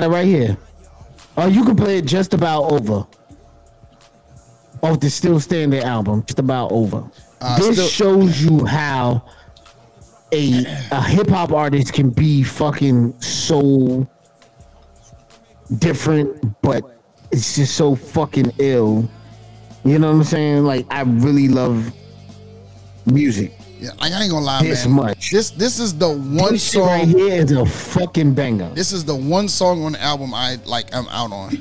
it right here. Oh, you can play it just about over. Off the Still Standing album, just about over. Shows you how a hip hop artist can be fucking so different, but it's just so fucking ill. You know what I'm saying? Like, I really love music. Yeah, like, I ain't gonna lie, this man. Much. This is the one this song right here is a fucking banger. This is the one song on the album I'm out on.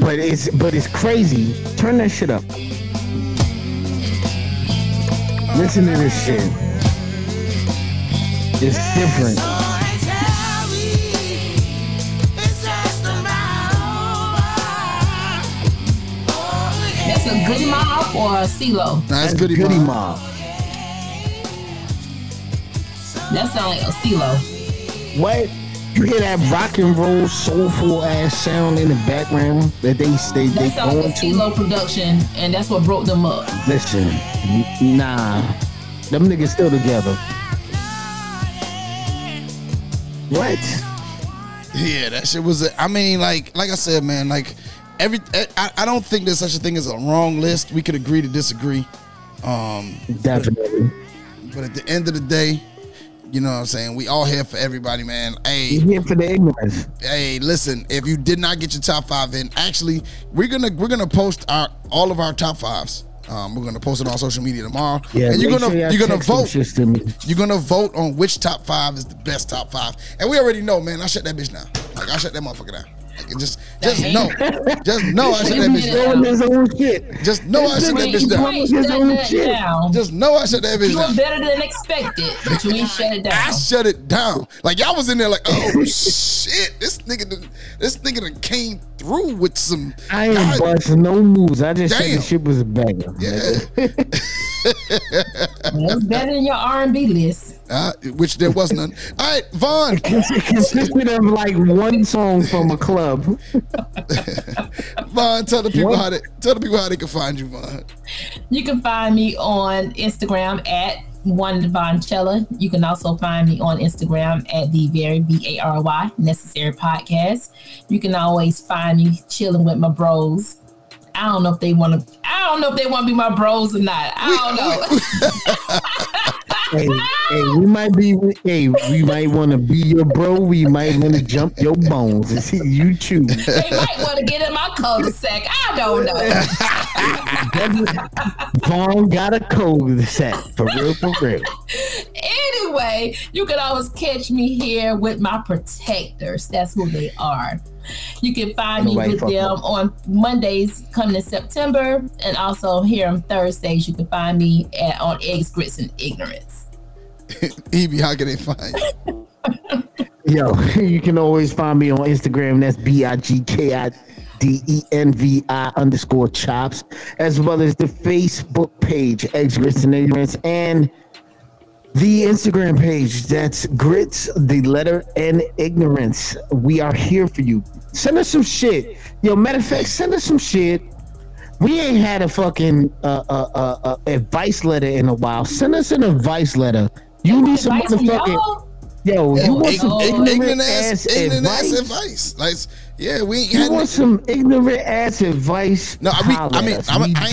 But it's crazy. Turn that shit up. Listen to this shit. It's different. A Goody Mob or a CeeLo? Nah, that's Goody Mob. That sound like a CeeLo. What? You hear that rock and roll soulful ass sound in the background that they sound like a CeeLo production, and that's what broke them up. Listen, nah, them niggas still together. What? Yeah, that shit was. I said, man, like. I don't think there's such a thing as a wrong list. We could agree to disagree. Definitely. But at the end of the day, you know what I'm saying? We all here for everybody, man. Hey, you're here for the ignorance. Hey, listen, if you did not get your top five in, actually, we're gonna post all of our top fives. We're gonna post it on social media tomorrow. Yeah, and you're gonna vote. You're gonna vote on which top five is the best top five. And we already know, man, I shut that bitch down. Like, I shut that motherfucker down. I shut that bitch down. You were better than expected, but you ain't shut it down. I shut it down. Like, y'all was in there like, oh shit, this nigga done came through with some. I ain't busting no moves. I just said the shit was a banger. Yeah. That's better than your R&B list, which there was none. All right, Von. It consisted of like one song from a club. Von, tell the people how they can find you, Von. You can find me on Instagram at @Vonchella. You can also find me on Instagram at @VaryNecessary Necessary Podcast. You can always find me chilling with my bros. I don't know if they want to be my bros or not. I don't know. We might want to be your bro. We might want to jump your bones. It's you too. They might want to get in my cul-de-sac. I don't know. Vaughn got a cul-de-sac for real. Anyway. either way, you can always catch me here with my protectors. That's who they are. You can find me with them on Mondays coming in September, and also here on Thursdays you can find me on Eggs, Grits, and Ignorance. Evie, how can they find you? Yo, you can always find me on Instagram. That's BigKidEnvi_Chops, as well as the Facebook page, Eggs, Grits, and Ignorance, and the Instagram page, that's Grits, the letter, and Ignorance. We are here for you. Send us some shit. Yo, matter of fact, send us some shit. We ain't had a fucking advice letter in a while. Send us an advice letter. You need some motherfucking... Yo, you want some ignorant ass advice? Like, yeah, we ain't had some ignorant ass advice. No, I ain't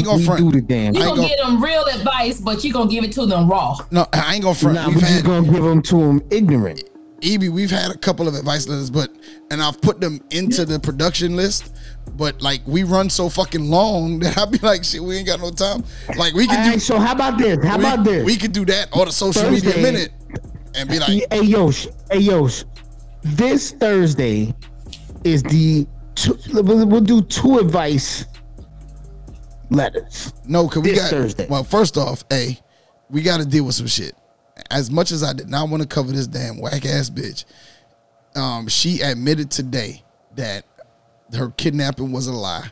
gonna front. You gonna give them real advice, but you gonna give it to them raw. No, I ain't gonna front. Nah, we just gonna give them to them ignorant. EB, we've had a couple of advice letters, and I've put them into the production list. But like, we run so fucking long that I'd be like, shit, we ain't got no time. Like, we can do. So how about this? We could do that or the social media minute. And be like, hey Yosh, this Thursday is we'll do two advice letters. No, cause we got Thursday. Well, first off, we got to deal with some shit. As much as I did not want to cover this damn whack ass bitch, she admitted today that her kidnapping was a lie,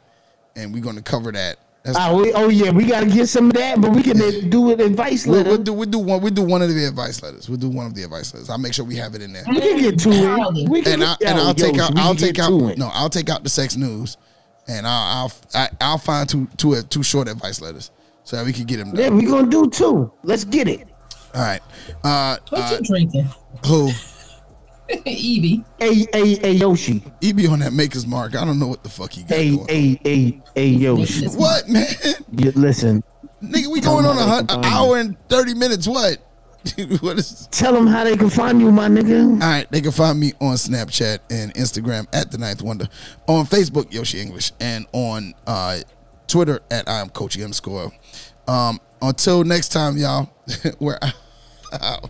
and we're going to cover that. We gotta get some of that, but we can do an advice letter. We'll do one of the advice letters. I'll make sure we have it in there. We can get to it. I'll take out the sex news, and I'll find two short advice letters so that we can get them done. Yeah, we gonna do two. Let's get it. All right. What you drinking? Who? Evie. Hey, Yoshi. Evie on that Maker's Mark. I don't know what the fuck he got. Hey, Yoshi. What, man? You listen. Nigga, we going on an hour and 30 minutes. What? What is... Tell them how they can find you, my nigga. All right, they can find me on Snapchat and Instagram at The Ninth Wonder. On Facebook, Yoshi English. And on Twitter at I Am Coachy _. Until next time, y'all. We're out.